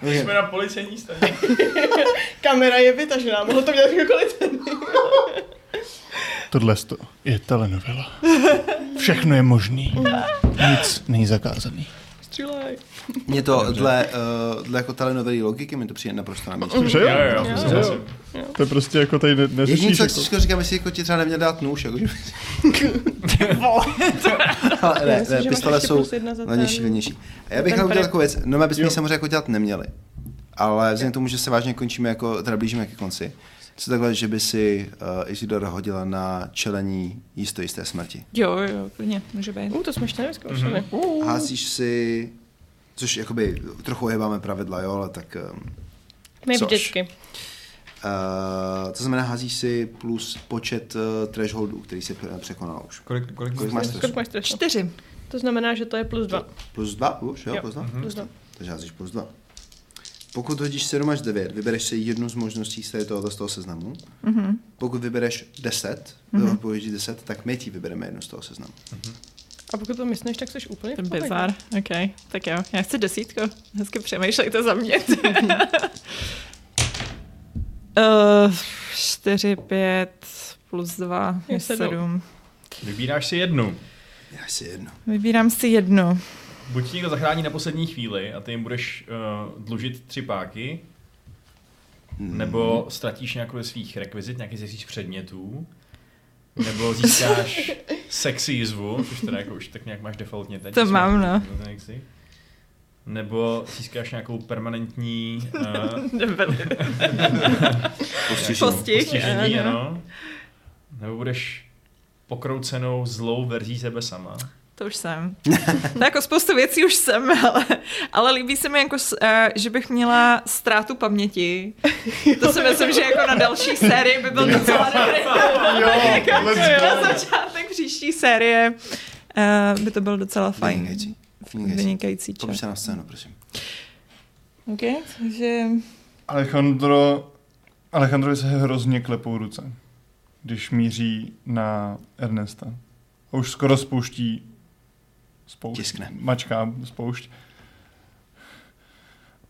Když jsme na policejní straně. Kamera je vytažená, mohlo to dělat kdokoliv. Tohle je telenovela. Všechno je možný. Nic není zakázaný. Střílej. Mě to dle, uh, dle jako telenovely logiky mi to přijde naprosto na místě. Že jo? To je prostě jako tady neřešíš. Jedním co těžko říkám, jestli jako ti třeba neměl dát nůž. Jako, že... Ale ne, ne, pistole jsou levnější, levnější. A já bych udělal takovou věc, no my bychom ji samozřejmě jako dělat neměli. Ale vzhledem k tomu, že se vážně končíme, jako, teda blížíme ke konci, co takhle, že by si uh, Isidora hodila na čelení jisto jisté smrti. Jo, jo, klidně, může být. Uh, to jsme ještě nezkoušeli. Mm-hmm. Házíš si, což jakoby trochu ojebáme pravidla, jo, ale tak um, my vždycky. Uh, to znamená, házíš si plus počet uh, thresholdů, který jsi překonal už. Kolik, kolik, kolik máš thresholdů? Čtyři. To znamená, že to je plus dva. To, plus dva už, jo, jo. Plus dva? Mm-hmm. Plus dva. Takže házíš plus dva. Pokud hodíš sedm až devět, vybereš si jednu z možností z tohoto z toho seznamu. Mm-hmm. Pokud vybereš deset, mm-hmm. vybereš deset, tak my ti vybereme jednu z toho seznamu. Mm-hmm. A pokud to myslíš, tak jsi úplně v bizar. OK, tak jo. Já chci desítku. Hezky přemýšlejte za mě. čtyři, pět plus dva je sedm. Vybíráš si jednu. Já si jednu. Vybírám si jednu. Buď ti někdo zachrání na poslední chvíli a ty jim budeš uh, dlužit tři páky, mm. nebo ztratíš nějakou ze svých rekvizit, nějaký ze svých předmětů, nebo získáš sexy jizvu, což teda jako už tak nějak máš defaultně teď. To mám, no. Nebo získáš nějakou permanentní... Uh, postižení. Postižení, ano. Nebo budeš pokroucenou zlou verzí sebe sama. To už jsem. No jako spoustu věcí už jsem, ale, ale líbí se mi, jako, že bych měla ztrátu paměti. To si myslím, že jako na další sérii by byl docela dobrý. Jo, na začátek příští série by to bylo docela fajn. Vynikající. Vynikající. Pojď se na scénu, prosím. OK, takže... Alejandro, Alejandro se hrozně klepou ruce, když míří na Ernesta. A už skoro spouští Spoušť, tiskne. Mačka, spoušť.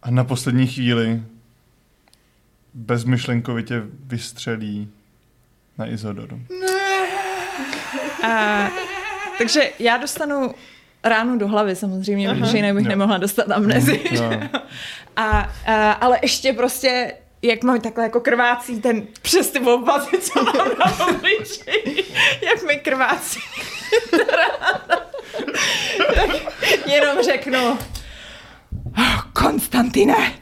A na poslední chvíli bezmyšlenkovitě vystřelí na Isidoru. A, takže já dostanu ránu do hlavy samozřejmě, aha. Protože jinak bych no. nemohla dostat amnezii. No. A, a, ale ještě prostě jak mám takhle jako krvácí ten přes ty obvazy, co mám na obličeji, jak mi krvácí rána. Tak jenom řeknu, Konstantine,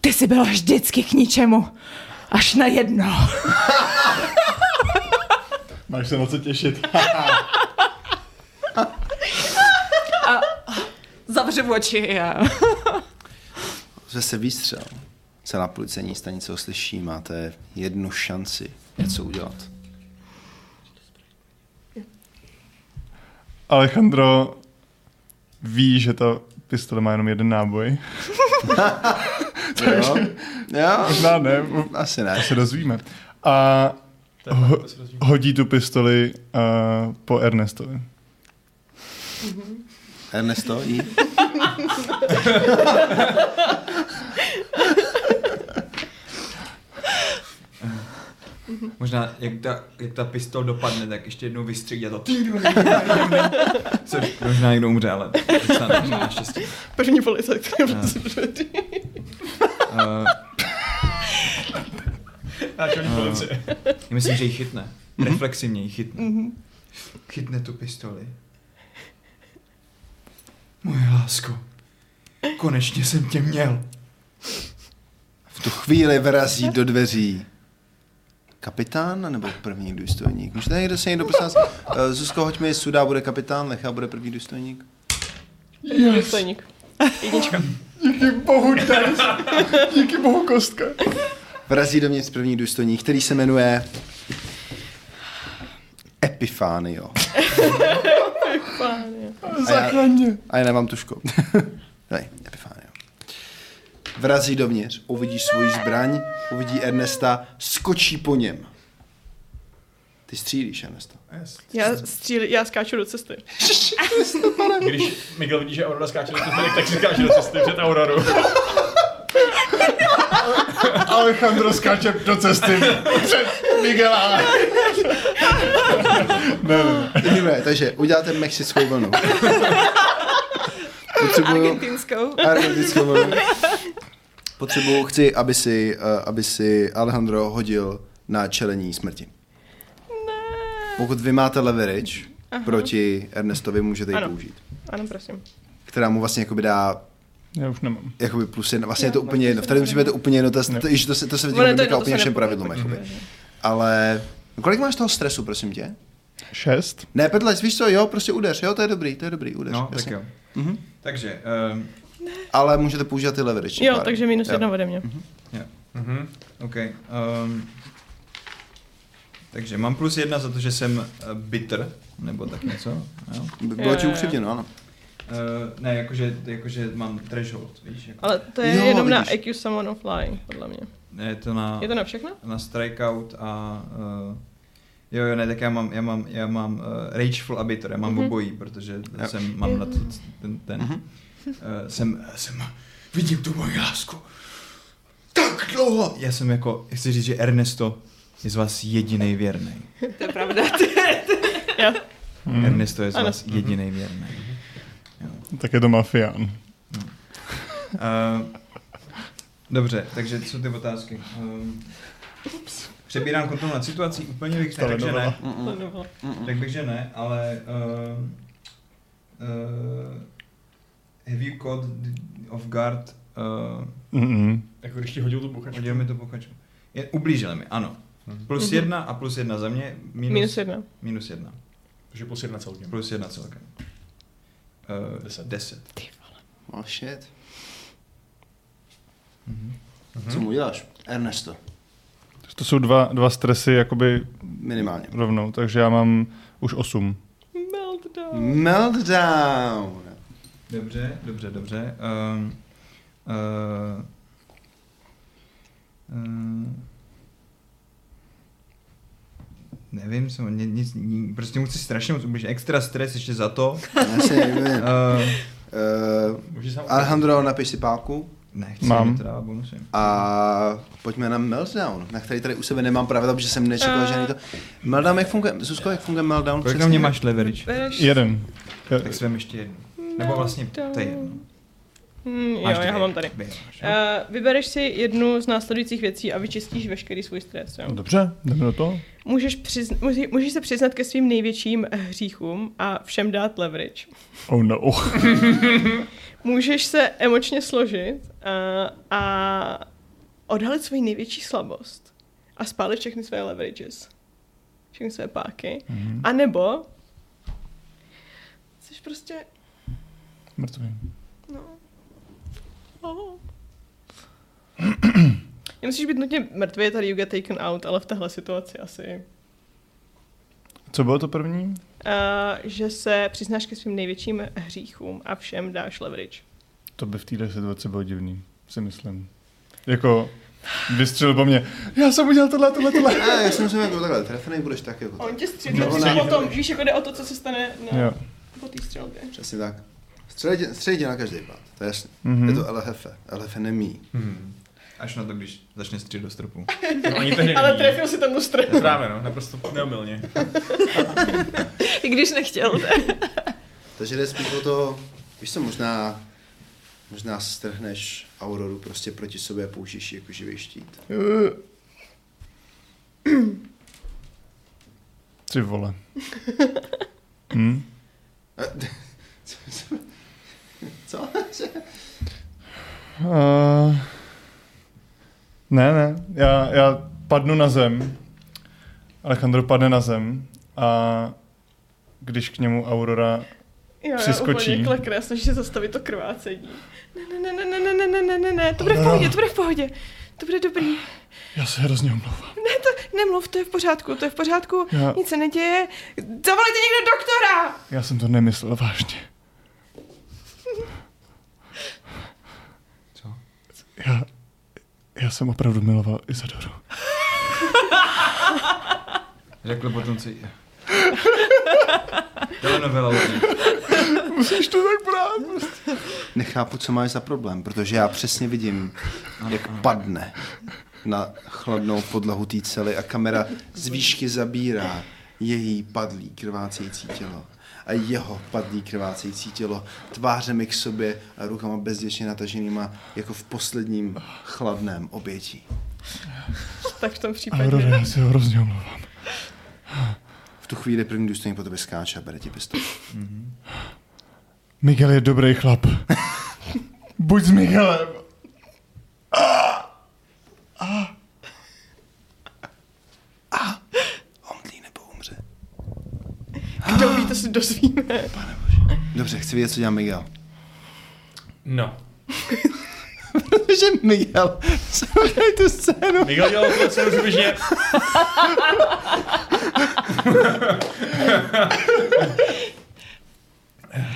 ty jsi byl vždycky k ničemu, až na jedno. Máš se na co těšit. A zavřu oči. Zase výstřel. Celá policejní stanice oslyší, máte jednu šanci něco udělat. Alejandro ví, že ta pistole má jenom jeden náboj. Takže, jo. Jo. Možná ne. Asi ne. Se dozvíme. A ho, hodí tu pistoli uh, po Ernestovi. Mm-hmm. Ernesto i... Možná, jak ta, jak ta pistol dopadne, tak ještě jednou vystřídí a to... Což možná někdo umře, ale... První policajt, který byl zvedlý. Náčelní policie. Myslím, že ji chytne. Mm-hmm. Reflexivně ji chytne. Mm-hmm. Chytne tu pistoli. Moje lásko, konečně jsem tě měl. V tu chvíli vrazí do dveří kapitán, nebo první důstojník. Můžete někdo se někdo prosím? Zuzko, hoď mi Suda, bude kapitán, Lecha bude první důstojník. Yes. Důstojník. Jednička. Díky bohu ten. Díky bohu kostka. Vrazí do mě první důstojník, který se jmenuje Epifanio. Epifanio. Zachraň. A já nemám tušku. Dej, Epifanio. Vrazí dovnitř, uvidí svoji zbraň, uvidí Ernesta, skočí po něm. Ty střílíš, Ernesta. Já střílím, já skáču do cesty. Když Miguel vidí, že Aurora skáče do cesty, tak si skáče do cesty před Auroru. Alejandro skáče do cesty před Miguela. Ne, ne, ne. Takže uděláte mexickou vlnu. Potřebuju... Argentinskou. Argentinskou vlnu. Potřebuju, chci, aby si, aby si Alejandro hodil na čelení smrti. Ne. Pokud vy máte leverage, aha, proti Ernestovi, můžete ji použít. Ano, prosím. Která mu vlastně jakoby dá... Já už nemám. Jakoby plus jedna. Vlastně já, je to úplně nevím, jedno. V tady musíme to úplně jedno. To, to, to se, to se vidíme no, úplně všem pravidlům. Ale kolik máš toho stresu, prosím tě? Šest. Ne, pedlec, víš co, jo, prostě udeř, jo, to je dobrý, to je dobrý, udeř. No, jasně. Tak jo. Mhm. Takže... Um... Ale můžete používat ty leverage. Jo, pár. Takže minus jedna ode mě. Mhm. Jo. Mhm. OK. Um... Takže mám plus jedna za to, že jsem bitter, nebo tak něco. Jo. Bylo ti ukřivděno, ano. Uh, ne, jakože, jakože mám threshold, víš. Jako. Ale to je jo, jenom vidíš. Na E Q Summon of Flying, podle mě. Ne, je to na... Je to na všechno? Na strikeout a... Uh, jo, jo, ne, tak já mám, já mám, já mám uh, rageful a bitter, já mám mm-hmm. obojí, protože jo. jsem, mám na ten, ten, mm-hmm. uh, jsem, jsem, vidím tu moji lásku, tak dlouho. Já jsem jako, chci říct, že Ernesto je z vás jedinej věrnej. To je pravda, to je, to je. Mm. Ernesto je z ano. vás jedinej věrnej. Tak je to mafián. Hmm. Uh, dobře, takže jsou ty otázky. Um, přebírám kontrolu nad situací, úplně bych řekl, že ne. Tak bych, že ne, ale... Uh, uh, have you caught off guard? Uh, jako když ti hodil tu bochačku. Hodil mi tu bochačku. Je, ublížili mi, ano. Plus mm-hmm. jedna a plus jedna za mě. Minus, minus jedna. Minus jedna. Takže plus jedna celkem. Plus jedna celkem. Uh, deset. Ty vole. Oh shit. Mm-hmm. Co mu děláš, Ernesto? To jsou dva, dva stresy, jakoby... Minimálně. Rovnou, takže já mám už osm. Meltdown. Meltdown. Dobře, dobře, dobře. Uh, uh, uh, Nevím, jsem, nic, nic, nic, prostě mu chci strašně moc ubližit. Extra stres ještě za to. Asi nevím. uh, uh, Alejandro, napiš si pálku. Ne, chci mi teda bonusy. A pojďme na meltdown, na který tady u sebe nemám pravidla, protože jsem nečekal, uh. že ani to... Meltdown, jak funguje? Zuzko, jak funguje meltdown? Kolik na mě máš leverage? Jeden. Tak svem ještě jednu. Nebo vlastně to je jedno. Hmm, jo, já ho mám tady. Vybereš, uh, vybereš si jednu z následujících věcí a vyčistíš veškerý svůj stres. Jo? Dobře, jdeme do toho. Můžeš, přizn- může- můžeš se přiznat ke svým největším hříchům a všem dát leverage. Oh no. Můžeš se emočně složit a, a odhalit svoji největší slabost a spálit všechny své leverages, všechny své páky. Mm-hmm. A nebo jsi prostě... Mrtvý. No. Oh. Nemusíš být nutně mrtvý, tady you get taken out, ale v téhle situaci asi. Co bylo to první? že se přiznáš ke svým největším hříchům a všem dáš leverage. To by v této situaci bylo divný, si myslím. Jako... Vystřelil po mně. Já jsem udělal tohle, tohle, tohle. Ne, já jsem musím jako takhle, trefenej budeš tak jako. On tě střílil, no, no, potom, víš, jako jde o to, co se stane na, po té střelbě. Přesně tak. Střelit je na každý pád, to je jasný. Mm-hmm. Je to El Jefe, El Jefe nemí. Mm-hmm. Až na to, když začne střílit do stropu. No, oni to ale trefil si tam do stropu. Právě no, naprosto neomylně. I když nechtěl. Takže jde spíš o to, víš co, možná... Možná strhneš Auroru prostě proti sobě a použiješ ji jako živý štít. Ty vole. Hm? Co? Co? Co? Uh, ne, ne. Já, já padnu na zem. Alejandro padne na zem a když k němu Aurora... Jo, přeskočí. Jo, úplně klekne, snaží se zastavit to krvácení. Ne, ne, ne, ne, ne, ne, ne, ne, ne, ne, to bude v pohodě, to bude v pohodě. To bude dobrý. Já se hrozně omlouvám. Ne, to, nemluv, to je v pořádku, to je v pořádku, já... nic se neděje. Zavolejte někdo doktora! Já jsem to nemyslel vážně. Co? Já, já jsem opravdu miloval Isidoru. Řekl potom, co je. Telenovela. Musíš to tak brát. Nechápu, co máš za problém, protože já přesně vidím, jak padne na chladnou podlahu té cely a kamera z výšky zabírá její padlý krvácející tělo a jeho padlý krvácející tělo tvářemi k sobě a rukama bezděčně nataženýma jako v posledním chladném obětí. Tak v tom případě. Aurora, já se hrozně omlouvám. Tu chvíli první důstojník po tebe skáče a bere ti pistol. Mm-hmm. Miguel je dobrý chlap. Buď s Miguelem. Ah! Ah! Ah! On tlí nebo umře. Kdo ví, to se dozvíme. Pane bože. Dobře, chci vědět, co dělá Miguel. No. Protože Miguel se udělal tu scénu. Miguel dělal tu scénu, že bych mě...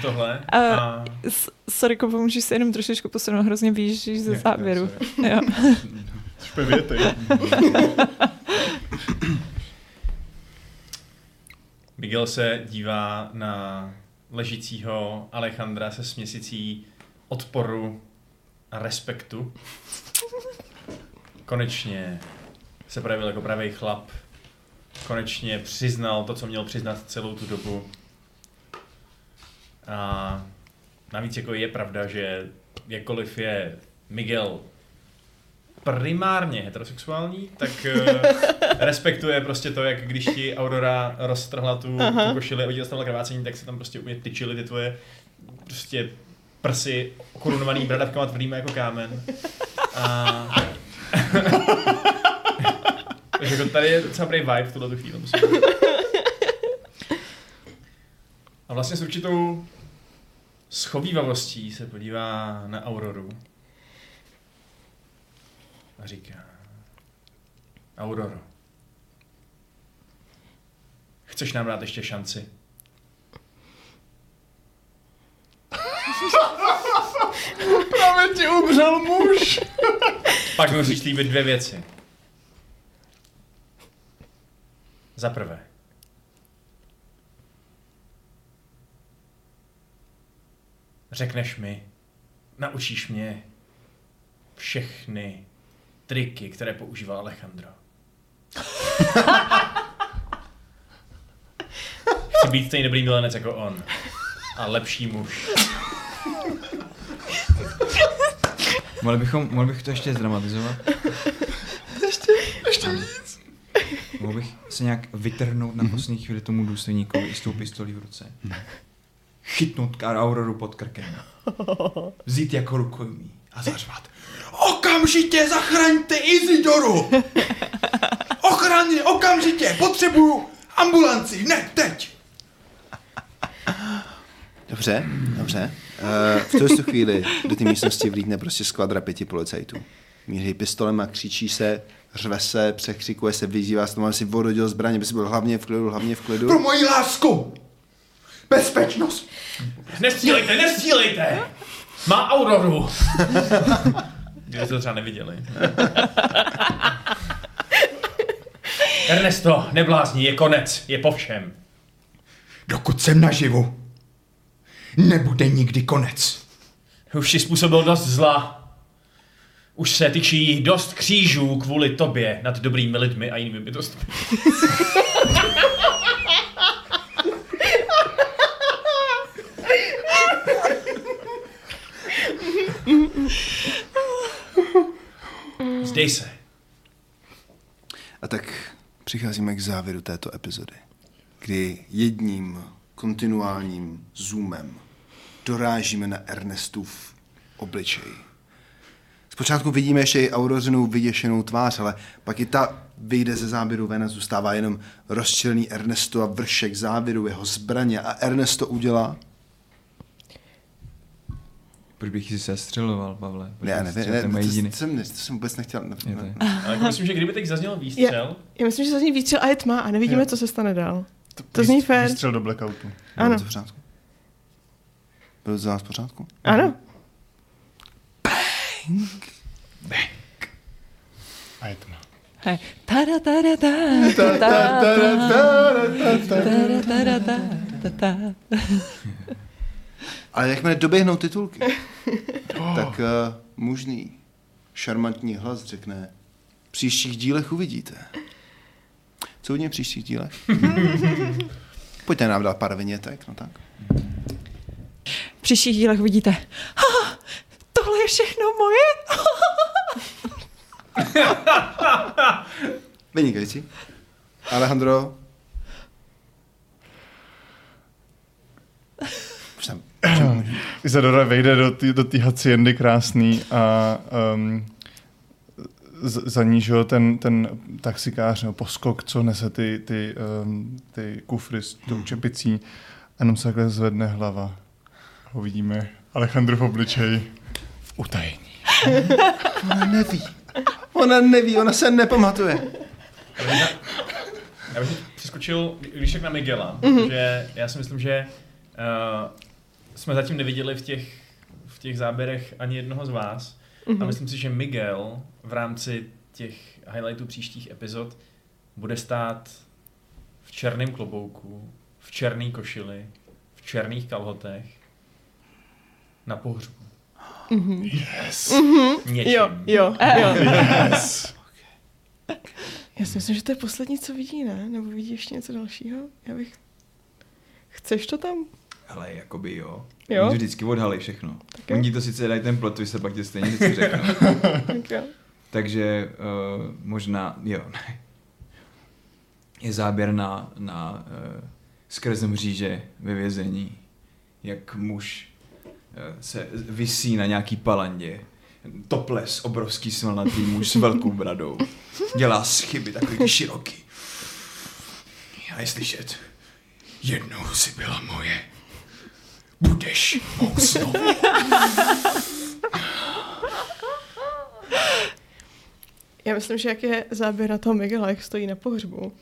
Tohle. A... S- sorry, Kopo, můžeš se jenom trošičku posunout, hrozně výjíždíš ze záběru. Jo. Špevětej. Miguel se dívá na ležícího Alejandra se směsicí odporu a respektu. Konečně se projevil jako pravý chlap. Konečně přiznal to, co měl přiznat celou tu dobu. A navíc jako je pravda, že jakkoliv je Miguel primárně heterosexuální, tak respektuje prostě to, jak když ti Aurora roztrhla tu, tu košili a oddělala krvácení, tak se tam prostě umě tyčily ty tvoje prostě prsy korunovaný bradavkama tvrdýma jako kámen. A... Takže jako tady je docela prej vibe v tuhletu chvíli. A vlastně s určitou schovívavostí se podívá na Auroru. A říká... Auroro. Chceš nám dát ještě šanci? Právě ti umřel muž! Pak musíš líbit dvě věci. Za prvé. Řekneš mi, naučíš mě všechny triky, které používal Alejandro. Chci být stejný dobrý milenec jako on. A lepší muž. Mohl bychom, mohl bych to ještě zdramatizovat? Ještě, ještě víc. Mohl bych se nějak vytrhnout na poslední chvíli tomu důstojníkovi s tou pistolí v ruce. Chytnout Auroru pod krkem. Vzít jako rukojmí a zařvat. Okamžitě zachraňte Isidoru! Ochraně, okamžitě! Potřebuju ambulanci! Ne, teď! Dobře, dobře. Uh, v tuhle chvíli do té místnosti vlítne prostě skvadra pěti policajtů. Míří pistolem a křičí se, řve se, překřikuje se, vyzývá se tomu, aby si odhodil zbraně, aby si byl hlavně v klidu, hlavně v klidu. Pro moji lásku! Bezpečnost! Nestřílejte, nestřílejte! Má Auroru! Kdyby to třeba neviděli. Ernesto, neblázni, je konec, je po všem. Dokud jsem naživu, nebude nikdy konec. Už si způsobil dost zla. Už se tyčí dost křížů kvůli tobě nad dobrými lidmi a jinými bytostmi. Zdej se. A tak přicházíme k závěru této epizody, kdy jedním kontinuálním zoomem dorážíme na Ernestův obličej. Zpočátku vidíme ještě i Aurořinu vyděšenou tvář, ale pak i ta vyjde ze záběru ven a zůstává jenom rozčilený Ernesto a vršek záběru jeho zbraně. A Ernesto udělá... Proč bych si sestřeloval, Pavle? Proč ne, nevím, ne, ne, to, to, jsem, to jsem vůbec nechtěl. Ne, ne. Ale myslím, že kdyby teď zazněl výstřel... Já, já myslím, že zazní výstřel a je tma a nevidíme, jo, co se stane dál. To, to zní fér. Výstřel do blackoutu. Ano. Bylo to za vás v pořádku? Ano. Bang! Bang! A je tma. Hej. Tada tada tada tada tada tada tada tada tada. Ale jakmile doběhnou titulky, tak uh, mužný, šarmantní hlas řekne, v příštích dílech uvidíte. Co hodně v příštích dílech? Pojďte nám dát pár vinětek, no tak. V příštích dílech uvidíte. Ha, tohle je všechno moje? Vynikající. Alejandro. Už tam. Isadora vejde do té do haciendy krásný a um, z, za níž ten, ten taxikář nebo poskok, co nese ty, ty, um, ty kufry s tou čepicí, a jenom se takhle zvedne hlava. Ho vidíme. Alejandro v obličeji. V utajení. Ona neví. Ona neví, ona se nepamatuje. Já bych přeskočil, když tak na Miguela, mm-hmm. že já si myslím, že uh, jsme zatím neviděli v těch, v těch záběrech ani jednoho z vás, mm-hmm. a myslím si, že Miguel v rámci těch highlightů příštích epizod bude stát v černém klobouku, v černé košili, v černých kalhotech na pohřbu. Mm-hmm. Yes! Mm-hmm. Něčím. Jo, jo, jo. Yes! Okay. Já si myslím, že to je poslední, co vidí, ne? Nebo vidí ještě něco dalšího? Já bych... Chceš to tam? Hele, jakoby jo. jo. Oni vždycky odhalí všechno. Okay. Oni to sice dají ten plot twist, se pak tě stejně vždycky řeknou. Okay. Takže uh, možná, jo, je záběr na, na uh, skrz mříže ve vězení, jak muž uh, se visí na nějaký palandě. Toples, obrovský svalnatý muž s velkou bradou. Dělá chyby takový široký. A je slyšet, jednou si byla moje. Budeš mou snou. Já myslím, že jak je záběr na toho Miguela, jak stojí na pohřbu,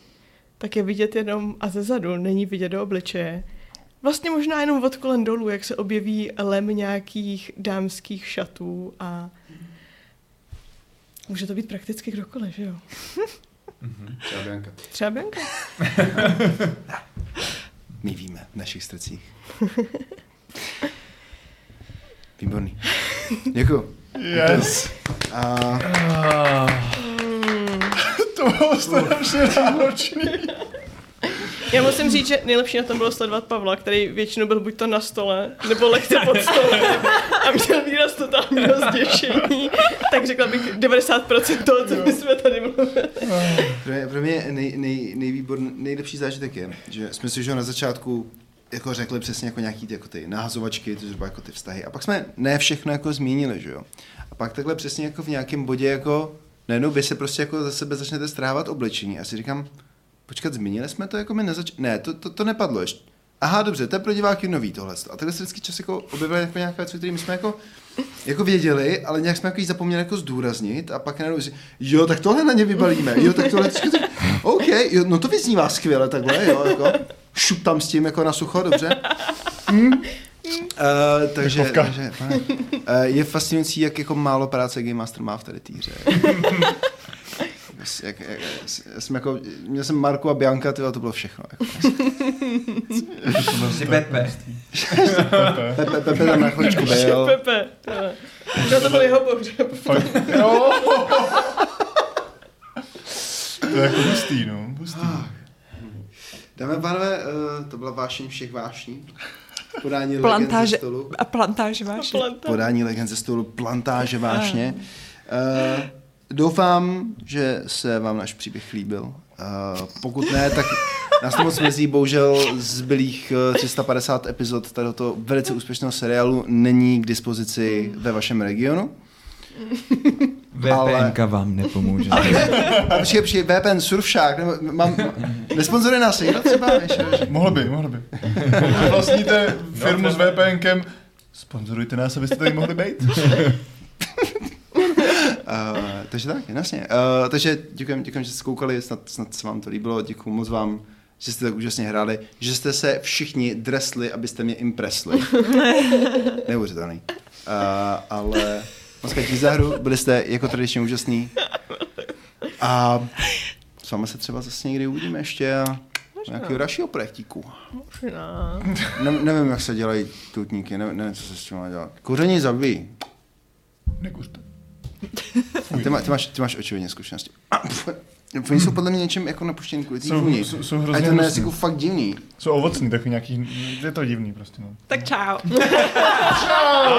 tak je vidět jenom a zezadu, není vidět do obličeje. Vlastně možná jenom od kolen dolů, jak se objeví lem nějakých dámských šatů a může to být prakticky kdokoliv, že jo? Mm-hmm. Třeba Bianka. Třeba Bianka. My víme v našich srdcích. Výborný. Děkuju. Yes. A... Ah. Mm. To bylo strašně náročný. Já musím říct, že nejlepší na tom bylo sledovat Pavla, který většinou byl buď to na stole, nebo lehce pod stolem a měl výraz totálního zděšení. Tak řekla bych devadesát procent toho, co my jsme tady mluvili. Pro mě, pro mě nej, nej, nejvýborný, nejlepší zážitek je, že jsme si že na začátku jako řekli přesně jako nějaký ty, jako ty náhazovačky, ty, jako ty vztahy. A pak jsme ne všechno jako zmínili, že jo. A pak takhle přesně jako v nějakém bodě jako najednou vy se prostě jako za sebe začnete strávat oblečení. A si říkám, počkat, zmínili jsme to, jako my nezač... Ne, to, to, to nepadlo ještě. aha, dobře, to je pro diváky nový tohle. A takhle se vždycky čas jako objevila jako nějaká věc, který my jsme jako, jako věděli, ale nějak jsme jako zapomněli jako zdůraznit a pak najednou, jo, tak tohle na ně vybalíme, jo, tak tohle, tak, OK, jo, no to vyznívá skvěle takhle, jo, jako, šup tam s tím jako na sucho, dobře. Mm. Uh, takže, takže pane, uh, je fascinující, jak jako málo práce Game Master má v tady té hře. Jak, jak, jsem jako, měl jsem Marku a Bianca, tyhle, to bylo všechno. Jsi Pepe. Pepe, Pepe tam na chvíličku byl. Pepe, no to byl jeho bohužel. No. To je jako hustý, no. Hustý. Dáme, pánové, to byla vášeň všech vášní. Podání Legend ze stolu. A plantáže vášně. Podání Legend ze stolu, plantáže vášně. Uh, doufám, že se vám náš příběh líbil. Uh, pokud ne, tak nás to moc mezí. Bohužel zbylých tři sta padesát epizod tohoto velice úspěšného seriálu není k dispozici ve vašem regionu. V P N vám nepomůže. A přijde, přijde V P N Surfshark. Nesponzoruje nás někdo třeba? Mohlo by, mohlo by. Vlastníte firmu s V P N kem, sponzorujte nás, abyste tady mohli být. uh, takže tak, jasně. Uh, takže děkujem, děkujem, že jste koukali, snad, snad se vám to líbilo. Děkuji moc vám, že jste tak úžasně hráli, že jste se všichni dresli, abyste mě impresli. Neuvěřitelný. Uh, ale... Moc děkuji za hru, byli jste jako tradičně úžasný. A s vámi se třeba zase někdy uvidíme ještě a nějakého dalšího projektíku. Možná. Ne, nevím, jak se dělají tutníky, ne, nevím, co se s tím má dělat. Kuření zabijí. Nekuřte. Ty, má, ty, máš, ty máš očividně zkušenosti. Oni jsou podle mě něčem jako napuštěný kvůli tý vůni. Jsou, jsou hrozně hnusný. A je to jako fakt divný. Jsou ovocný, takový nějaký, je to divný prostě. No. Tak čau. Čau.